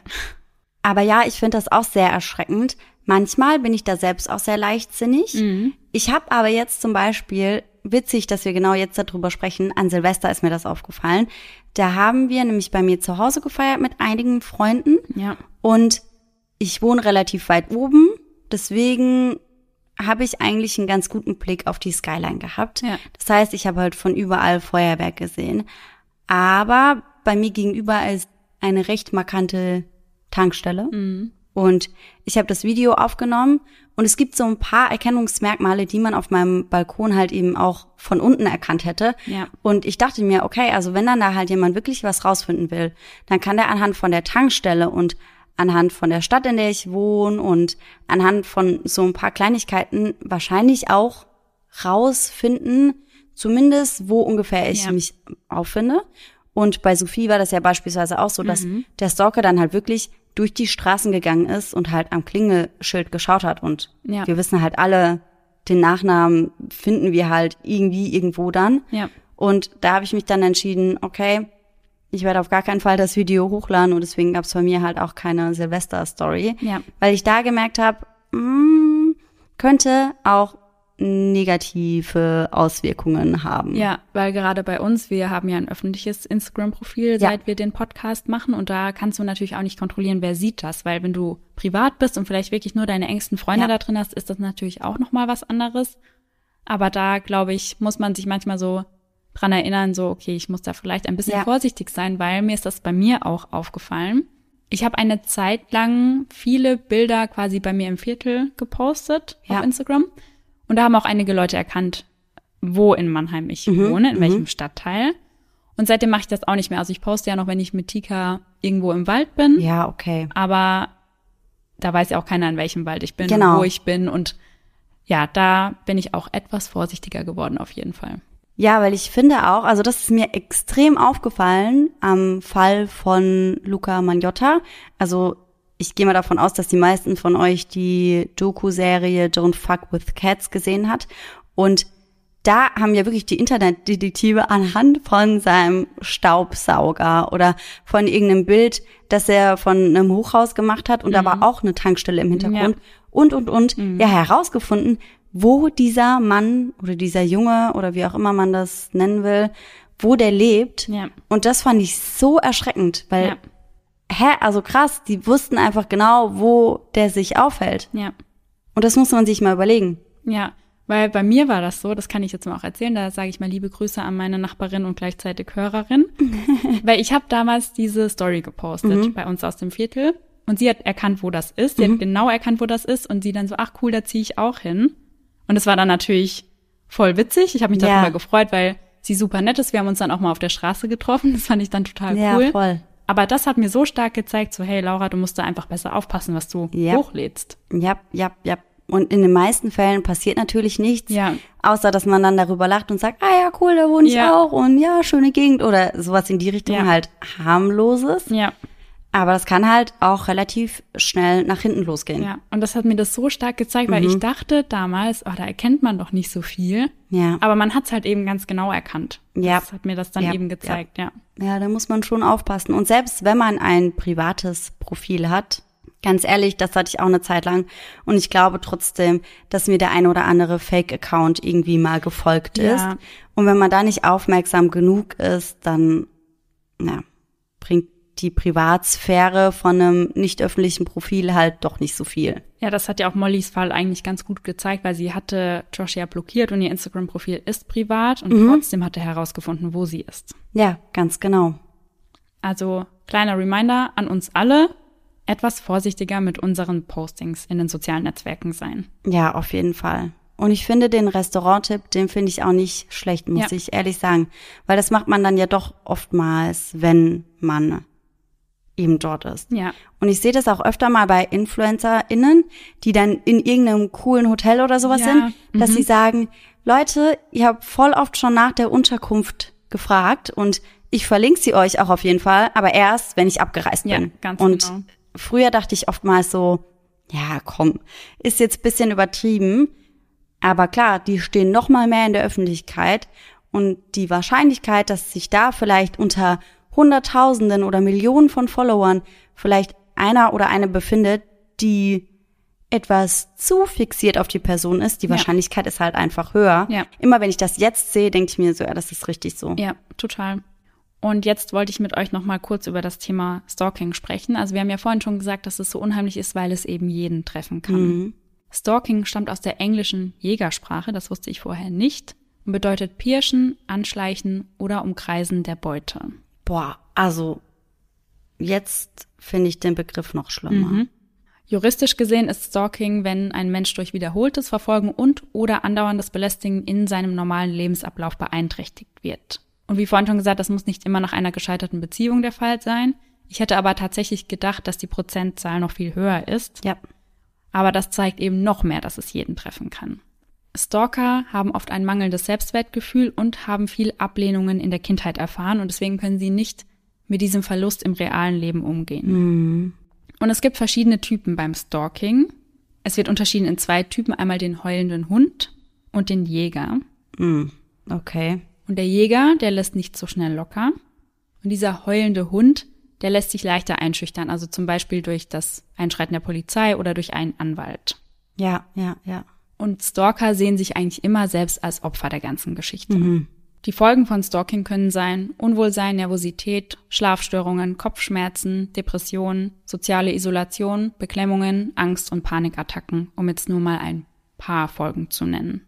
Aber ja, ich finde das auch sehr erschreckend. Manchmal bin ich da selbst auch sehr leichtsinnig. Ich habe aber jetzt zum Beispiel, witzig, dass wir genau jetzt darüber sprechen, an Silvester ist mir das aufgefallen. Da haben wir nämlich bei mir zu Hause gefeiert mit einigen Freunden. Ja. Und ich wohne relativ weit oben, deswegen habe ich eigentlich einen ganz guten Blick auf die Skyline gehabt. Ja. Das heißt, ich habe halt von überall Feuerwerk gesehen. Aber bei mir gegenüber ist eine recht markante Tankstelle. Und ich habe das Video aufgenommen und es gibt so ein paar Erkennungsmerkmale, die man auf meinem Balkon halt eben auch von unten erkannt hätte. Ja. Und ich dachte mir, okay, also wenn dann da halt jemand wirklich was rausfinden will, dann kann der anhand von der Tankstelle und anhand von der Stadt, in der ich wohne und anhand von so ein paar Kleinigkeiten wahrscheinlich auch rausfinden, zumindest wo ungefähr ich mich auffinde. Und bei Sophie war das ja beispielsweise auch so, dass der Stalker dann halt wirklich durch die Straßen gegangen ist und halt am Klingelschild geschaut hat. Und wir wissen halt alle, den Nachnamen finden wir halt irgendwie irgendwo dann. Ja. Und da habe ich mich dann entschieden, okay, ich werde auf gar keinen Fall das Video hochladen und deswegen gab es bei mir halt auch keine Silvester-Story. Ja. Weil ich da gemerkt habe, könnte auch negative Auswirkungen haben. Ja, weil gerade bei uns, wir haben ja ein öffentliches Instagram-Profil, seit wir den Podcast machen und da kannst du natürlich auch nicht kontrollieren, wer sieht das, weil wenn du privat bist und vielleicht wirklich nur deine engsten Freunde da drin hast, ist das natürlich auch nochmal was anderes. Aber da, glaube ich, muss man sich manchmal so dran erinnern, so okay, ich muss da vielleicht ein bisschen vorsichtig sein, weil mir ist das bei mir auch aufgefallen. Ich habe eine Zeit lang viele Bilder quasi bei mir im Viertel gepostet auf Instagram. Und da haben auch einige Leute erkannt, wo in Mannheim ich wohne, in welchem Stadtteil. Und seitdem mache ich das auch nicht mehr. Also ich poste ja noch, wenn ich mit Tika irgendwo im Wald bin. Ja, okay. Aber da weiß ja auch keiner, in welchem Wald ich bin, wo ich bin. Und ja, da bin ich auch etwas vorsichtiger geworden auf jeden Fall. Ja, weil ich finde auch, also das ist mir extrem aufgefallen am Fall von Luca Magnotta. Also ich gehe mal davon aus, dass die meisten von euch die Doku-Serie Don't Fuck with Cats gesehen hat. Und da haben ja wirklich die Internetdetektive anhand von seinem Staubsauger oder von irgendeinem Bild, das er von einem Hochhaus gemacht hat, und da war auch eine Tankstelle im Hintergrund, ja. Und, ja, herausgefunden, wo dieser Mann oder dieser Junge oder wie auch immer man das nennen will, wo der lebt. Ja. Und das fand ich so erschreckend, weil, also krass, die wussten einfach genau, wo der sich aufhält. Ja. Und das muss man sich mal überlegen. Ja. Weil bei mir war das so, das kann ich jetzt mal auch erzählen, da sage ich mal liebe Grüße an meine Nachbarin und gleichzeitig Hörerin, weil ich habe damals diese Story gepostet bei uns aus dem Viertel und sie hat erkannt, wo das ist, sie hat genau erkannt, wo das ist und sie dann so, ach cool, da ziehe ich auch hin. Und es war dann natürlich voll witzig, ich habe mich darüber gefreut, weil sie super nett ist, wir haben uns dann auch mal auf der Straße getroffen, das fand ich dann total cool. Ja, voll. Aber das hat mir so stark gezeigt, so hey Laura, du musst da einfach besser aufpassen, was du hochlädst. Ja. Und in den meisten Fällen passiert natürlich nichts, außer dass man dann darüber lacht und sagt, ah ja, cool, da wohne ich auch und ja, schöne Gegend oder sowas in die Richtung, halt harmloses. Ja. Aber das kann halt auch relativ schnell nach hinten losgehen. Ja, und das hat mir das so stark gezeigt, weil ich dachte damals, oh, da erkennt man doch nicht so viel. Ja. Aber man hat's halt eben ganz genau erkannt. Ja. Das hat mir das dann eben gezeigt, Ja, da muss man schon aufpassen. Und selbst wenn man ein privates Profil hat, ganz ehrlich, das hatte ich auch eine Zeit lang und ich glaube trotzdem, dass mir der ein oder andere Fake-Account irgendwie mal gefolgt ist. Und wenn man da nicht aufmerksam genug ist, dann bringt die Privatsphäre von einem nicht öffentlichen Profil halt doch nicht so viel. Ja, das hat ja auch Mollys Fall eigentlich ganz gut gezeigt, weil sie hatte Josh ja blockiert und ihr Instagram-Profil ist privat und trotzdem hat er herausgefunden, wo sie ist. Ja, ganz genau. Also kleiner Reminder an uns alle, etwas vorsichtiger mit unseren Postings in den sozialen Netzwerken sein. Ja, auf jeden Fall. Und ich finde den Restaurant-Tipp, den finde ich auch nicht schlecht, muss ich ehrlich sagen. Weil das macht man dann ja doch oftmals, wenn man eben dort ist. Ja. Und ich sehe das auch öfter mal bei InfluencerInnen, die dann in irgendeinem coolen Hotel oder sowas sind, dass sie sagen, Leute, ihr habt voll oft schon nach der Unterkunft gefragt und ich verlinke sie euch auch auf jeden Fall, aber erst, wenn ich abgereist bin. Ja, ganz und genau. Früher dachte ich oftmals so, ja komm, ist jetzt ein bisschen übertrieben, aber klar, die stehen noch mal mehr in der Öffentlichkeit und die Wahrscheinlichkeit, dass sich da vielleicht unter Hunderttausenden oder Millionen von Followern vielleicht einer oder eine befindet, die etwas zu fixiert auf die Person ist, die Wahrscheinlichkeit ist halt einfach höher. Ja. Immer wenn ich das jetzt sehe, denke ich mir so, ja, das ist richtig so. Ja, total. Und jetzt wollte ich mit euch noch mal kurz über das Thema Stalking sprechen. Also wir haben ja vorhin schon gesagt, dass es so unheimlich ist, weil es eben jeden treffen kann. Mhm. Stalking stammt aus der englischen Jägersprache, das wusste ich vorher nicht, und bedeutet Pirschen, Anschleichen oder Umkreisen der Beute. Boah, also jetzt finde ich den Begriff noch schlimmer. Mhm. Juristisch gesehen ist Stalking, wenn ein Mensch durch wiederholtes Verfolgen und oder andauerndes Belästigen in seinem normalen Lebensablauf beeinträchtigt wird. Und wie vorhin schon gesagt, das muss nicht immer nach einer gescheiterten Beziehung der Fall sein. Ich hätte aber tatsächlich gedacht, dass die Prozentzahl noch viel höher ist. Ja. Aber das zeigt eben noch mehr, dass es jeden treffen kann. Stalker haben oft ein mangelndes Selbstwertgefühl und haben viel Ablehnungen in der Kindheit erfahren. Und deswegen können sie nicht mit diesem Verlust im realen Leben umgehen. Mhm. Und es gibt verschiedene Typen beim Stalking. Es wird unterschieden in zwei Typen. Einmal den heulenden Hund und den Jäger. Mhm. Okay. Und der Jäger, der lässt nicht so schnell locker. Und dieser heulende Hund, der lässt sich leichter einschüchtern. Also zum Beispiel durch das Einschreiten der Polizei oder durch einen Anwalt. Ja. Und Stalker sehen sich eigentlich immer selbst als Opfer der ganzen Geschichte. Mhm. Die Folgen von Stalking können sein Unwohlsein, Nervosität, Schlafstörungen, Kopfschmerzen, Depressionen, soziale Isolation, Beklemmungen, Angst und Panikattacken, um jetzt nur mal ein paar Folgen zu nennen.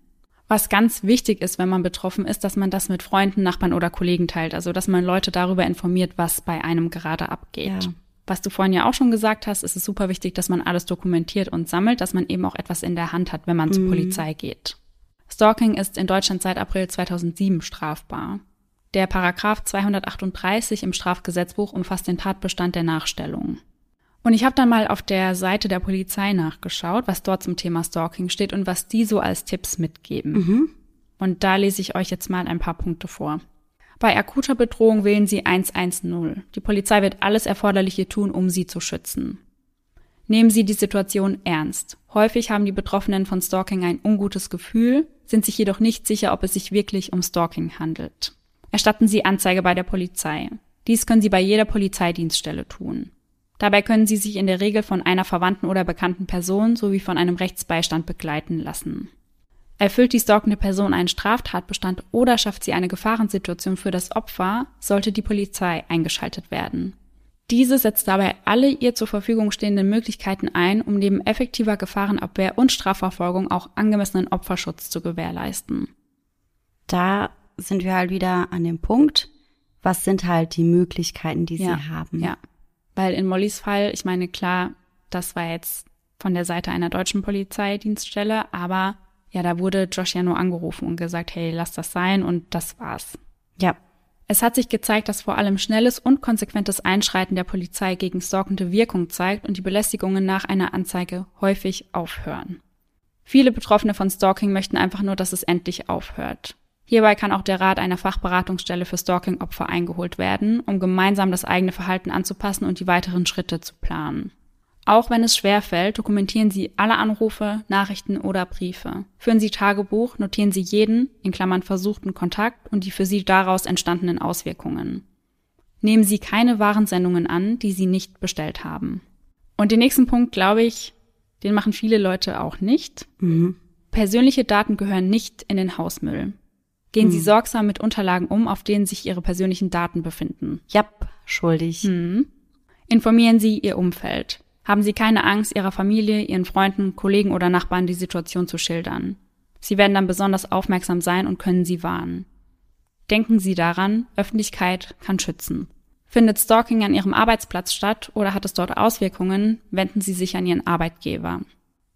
Was ganz wichtig ist, wenn man betroffen ist, dass man das mit Freunden, Nachbarn oder Kollegen teilt. Also, dass man Leute darüber informiert, was bei einem gerade abgeht. Ja. Was du vorhin ja auch schon gesagt hast, ist es super wichtig, dass man alles dokumentiert und sammelt, dass man eben auch etwas in der Hand hat, wenn man zur Polizei geht. Stalking ist in Deutschland seit April 2007 strafbar. Der Paragraph 238 im Strafgesetzbuch umfasst den Tatbestand der Nachstellung. Und ich habe dann mal auf der Seite der Polizei nachgeschaut, was dort zum Thema Stalking steht und was die so als Tipps mitgeben. Mhm. Und da lese ich euch jetzt mal ein paar Punkte vor. Bei akuter Bedrohung wählen Sie 110. Die Polizei wird alles Erforderliche tun, um Sie zu schützen. Nehmen Sie die Situation ernst. Häufig haben die Betroffenen von Stalking ein ungutes Gefühl, sind sich jedoch nicht sicher, ob es sich wirklich um Stalking handelt. Erstatten Sie Anzeige bei der Polizei. Dies können Sie bei jeder Polizeidienststelle tun. Dabei können Sie sich in der Regel von einer verwandten oder bekannten Person sowie von einem Rechtsbeistand begleiten lassen. Erfüllt die stalkende Person einen Straftatbestand oder schafft sie eine Gefahrensituation für das Opfer, sollte die Polizei eingeschaltet werden. Diese setzt dabei alle ihr zur Verfügung stehenden Möglichkeiten ein, um neben effektiver Gefahrenabwehr und Strafverfolgung auch angemessenen Opferschutz zu gewährleisten. Da sind wir halt wieder an dem Punkt, was sind halt die Möglichkeiten, die sie haben. Ja, weil in Mollys Fall, ich meine, klar, das war jetzt von der Seite einer deutschen Polizeidienststelle, aber ja, da wurde Josh ja nur angerufen und gesagt, hey, lass das sein und das war's. Ja. Es hat sich gezeigt, dass vor allem schnelles und konsequentes Einschreiten der Polizei gegen stalkende Wirkung zeigt und die Belästigungen nach einer Anzeige häufig aufhören. Viele Betroffene von Stalking möchten einfach nur, dass es endlich aufhört. Hierbei kann auch der Rat einer Fachberatungsstelle für Stalking-Opfer eingeholt werden, um gemeinsam das eigene Verhalten anzupassen und die weiteren Schritte zu planen. Auch wenn es schwerfällt, dokumentieren Sie alle Anrufe, Nachrichten oder Briefe. Führen Sie Tagebuch, notieren Sie jeden, (versuchten Kontakt) und die für Sie daraus entstandenen Auswirkungen. Nehmen Sie keine Warensendungen an, die Sie nicht bestellt haben. Und den nächsten Punkt, glaube ich, den machen viele Leute auch nicht. Mhm. Persönliche Daten gehören nicht in den Hausmüll. Gehen Sie sorgsam mit Unterlagen um, auf denen sich Ihre persönlichen Daten befinden. Japp, schuldig. Mhm. Informieren Sie Ihr Umfeld. Haben Sie keine Angst, Ihrer Familie, Ihren Freunden, Kollegen oder Nachbarn die Situation zu schildern. Sie werden dann besonders aufmerksam sein und können Sie warnen. Denken Sie daran, Öffentlichkeit kann schützen. Findet Stalking an Ihrem Arbeitsplatz statt oder hat es dort Auswirkungen, wenden Sie sich an Ihren Arbeitgeber.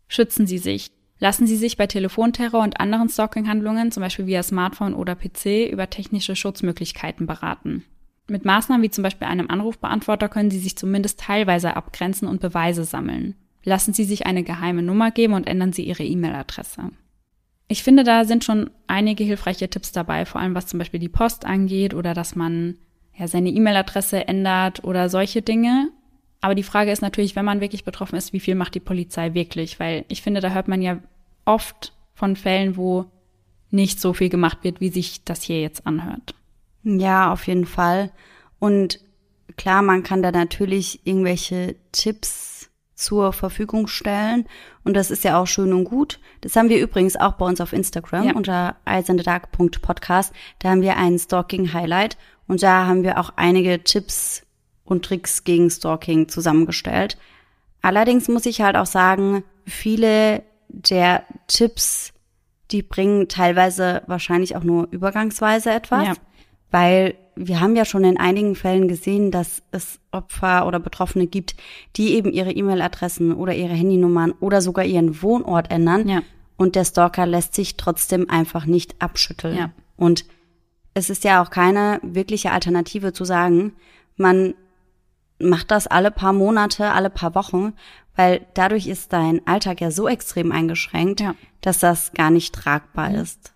Schützen Sie sich. Lassen Sie sich bei Telefonterror und anderen Stalking-Handlungen, zum Beispiel via Smartphone oder PC, über technische Schutzmöglichkeiten beraten. Mit Maßnahmen wie zum Beispiel einem Anrufbeantworter können Sie sich zumindest teilweise abgrenzen und Beweise sammeln. Lassen Sie sich eine geheime Nummer geben und ändern Sie Ihre E-Mail-Adresse. Ich finde, da sind schon einige hilfreiche Tipps dabei, vor allem was zum Beispiel die Post angeht oder dass man ja seine E-Mail-Adresse ändert oder solche Dinge. Aber die Frage ist natürlich, wenn man wirklich betroffen ist, wie viel macht die Polizei wirklich? Weil ich finde, da hört man ja oft von Fällen, wo nicht so viel gemacht wird, wie sich das hier jetzt anhört. Ja, auf jeden Fall. Und klar, man kann da natürlich irgendwelche Tipps zur Verfügung stellen. Und das ist ja auch schön und gut. Das haben wir übrigens auch bei uns auf Instagram unter eyesandthedark.podcast. Da haben wir einen Stalking-Highlight. Und da haben wir auch einige Tipps und Tricks gegen Stalking zusammengestellt. Allerdings muss ich halt auch sagen, viele der Tipps, die bringen teilweise wahrscheinlich auch nur übergangsweise etwas. Ja. Weil wir haben ja schon in einigen Fällen gesehen, dass es Opfer oder Betroffene gibt, die eben ihre E-Mail-Adressen oder ihre Handynummern oder sogar ihren Wohnort ändern. Ja. Und der Stalker lässt sich trotzdem einfach nicht abschütteln. Ja. Und es ist ja auch keine wirkliche Alternative zu sagen, man macht das alle paar Monate, alle paar Wochen, weil dadurch ist dein Alltag ja so extrem eingeschränkt, dass das gar nicht tragbar ist.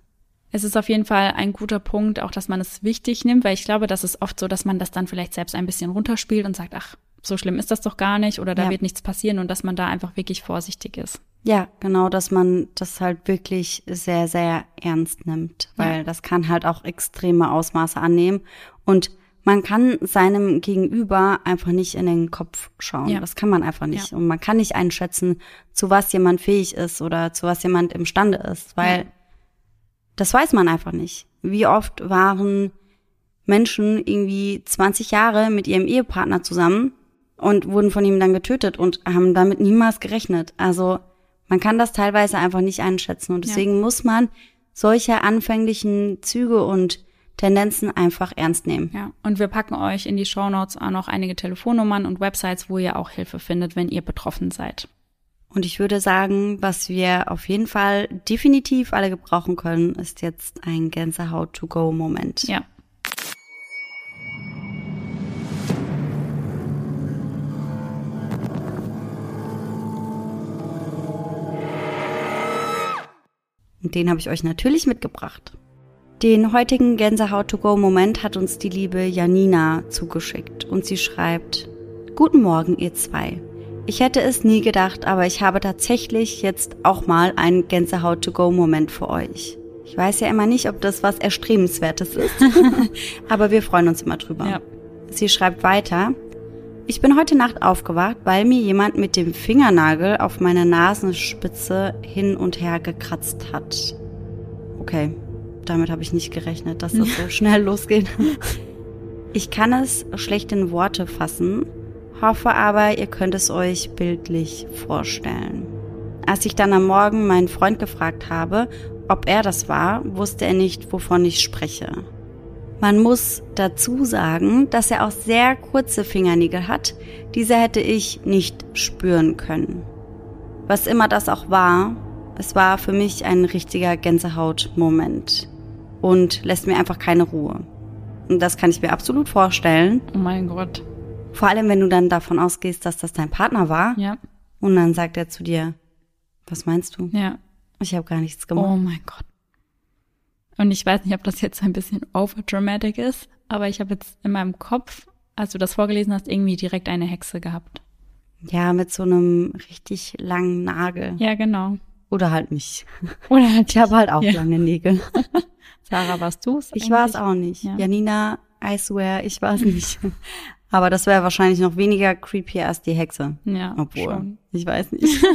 Es ist auf jeden Fall ein guter Punkt, auch dass man es wichtig nimmt, weil ich glaube, das ist oft so, dass man das dann vielleicht selbst ein bisschen runterspielt und sagt, ach, so schlimm ist das doch gar nicht oder da wird nichts passieren und dass man da einfach wirklich vorsichtig ist. Ja, genau, dass man das halt wirklich sehr, sehr ernst nimmt, weil das kann halt auch extreme Ausmaße annehmen und man kann seinem Gegenüber einfach nicht in den Kopf schauen. Ja. Das kann man einfach nicht. Ja. Und man kann nicht einschätzen, zu was jemand fähig ist oder zu was jemand imstande ist, weil das weiß man einfach nicht. Wie oft waren Menschen irgendwie 20 Jahre mit ihrem Ehepartner zusammen und wurden von ihm dann getötet und haben damit niemals gerechnet. Also man kann das teilweise einfach nicht einschätzen. Und deswegen muss man solche anfänglichen Züge und Tendenzen einfach ernst nehmen. Ja, und wir packen euch in die Shownotes auch noch einige Telefonnummern und Websites, wo ihr auch Hilfe findet, wenn ihr betroffen seid. Und ich würde sagen, was wir auf jeden Fall definitiv alle gebrauchen können, ist jetzt ein Gänsehaut-to-go-Moment. Ja. Und den habe ich euch natürlich mitgebracht. Den heutigen Gänsehaut-to-go-Moment hat uns die liebe Janina zugeschickt und sie schreibt: Guten Morgen, ihr zwei. Ich hätte es nie gedacht, aber ich habe tatsächlich jetzt auch mal einen Gänsehaut-to-go-Moment für euch. Ich weiß ja immer nicht, ob das was Erstrebenswertes ist, aber wir freuen uns immer drüber. Ja. Sie schreibt weiter: Ich bin heute Nacht aufgewacht, weil mir jemand mit dem Fingernagel auf meiner Nasenspitze hin und her gekratzt hat. Okay, damit habe ich nicht gerechnet, dass das so schnell losgeht. Ich kann es schlecht in Worte fassen, hoffe aber, ihr könnt es euch bildlich vorstellen. Als ich dann am Morgen meinen Freund gefragt habe, ob er das war, wusste er nicht, wovon ich spreche. Man muss dazu sagen, dass er auch sehr kurze Fingernägel hat. Diese hätte ich nicht spüren können. Was immer das auch war, es war für mich ein richtiger Gänsehaut-Moment und lässt mir einfach keine Ruhe. Und das kann ich mir absolut vorstellen. Oh mein Gott. Vor allem, wenn du dann davon ausgehst, dass das dein Partner war. Ja. Und dann sagt er zu dir: Was meinst du? Ja. Ich habe gar nichts gemacht. Oh mein Gott. Und ich weiß nicht, ob das jetzt ein bisschen overdramatic ist, aber ich habe jetzt in meinem Kopf, als du das vorgelesen hast, irgendwie direkt eine Hexe gehabt. Ja, mit so einem richtig langen Nagel. Ja, genau. Oder halt mich. Oder halt ich habe halt auch lange Nägel. Sarah, warst du es? Ich war es auch nicht. Ja. Janina, I swear, ich war es nicht. Aber das wäre wahrscheinlich noch weniger creepy als die Hexe. Ja, obwohl, schon. Ich weiß nicht.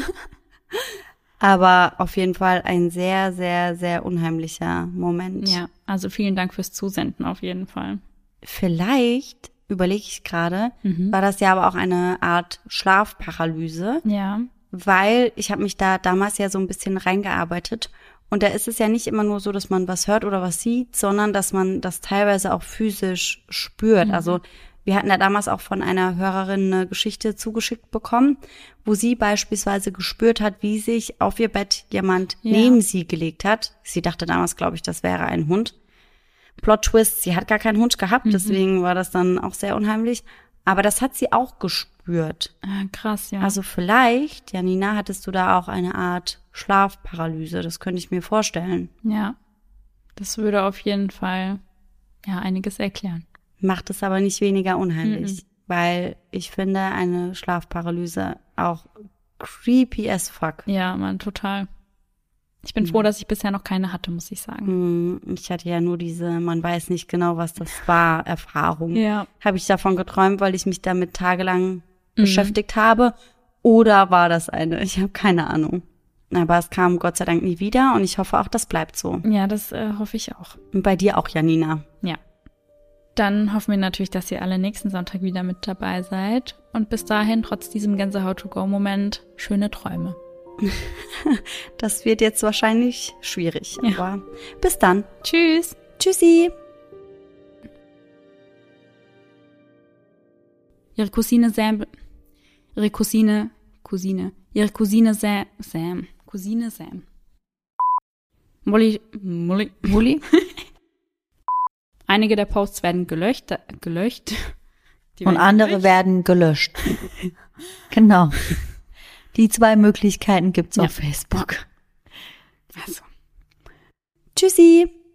Aber auf jeden Fall ein sehr, sehr, sehr unheimlicher Moment. Ja, also vielen Dank fürs Zusenden auf jeden Fall. Vielleicht, überlege ich gerade, war das ja aber auch eine Art Schlafparalyse. Ja. Weil ich habe mich da damals ja so ein bisschen reingearbeitet. Und da ist es ja nicht immer nur so, dass man was hört oder was sieht, sondern dass man das teilweise auch physisch spürt. Mhm. Also wir hatten da damals auch von einer Hörerin eine Geschichte zugeschickt bekommen, wo sie beispielsweise gespürt hat, wie sich auf ihr Bett jemand neben sie gelegt hat. Sie dachte damals, glaube ich, das wäre ein Hund. Plot Twist, sie hat gar keinen Hund gehabt, deswegen war das dann auch sehr unheimlich. Aber das hat sie auch gespürt. Krass, ja. Also vielleicht, Janina, hattest du da auch eine Art Schlafparalyse, das könnte ich mir vorstellen. Ja, das würde auf jeden Fall ja einiges erklären. Macht es aber nicht weniger unheimlich, weil ich finde eine Schlafparalyse auch creepy as fuck. Ja, Mann, total. Ich bin froh, dass ich bisher noch keine hatte, muss ich sagen. Ich hatte ja nur diese, man weiß nicht genau, was das war, Erfahrung. Ja. Habe ich davon geträumt, weil ich mich damit tagelang beschäftigt habe? Oder war das eine? Ich habe keine Ahnung. Aber es kam Gott sei Dank nie wieder und ich hoffe auch, das bleibt so. Ja, das hoffe ich auch. Und bei dir auch, Janina. Ja. Dann hoffen wir natürlich, dass ihr alle nächsten Sonntag wieder mit dabei seid. Und bis dahin, trotz diesem Gänsehaut-to-go-Moment, schöne Träume. Das wird jetzt wahrscheinlich schwierig, ja. Aber bis dann. Tschüss. Tschüssi. Ihre Cousine Sam. Molly? Einige der Posts werden gelöscht. Und andere werden gelöscht. Genau. Die zwei Möglichkeiten gibt's auf Facebook. Also. Tschüssi.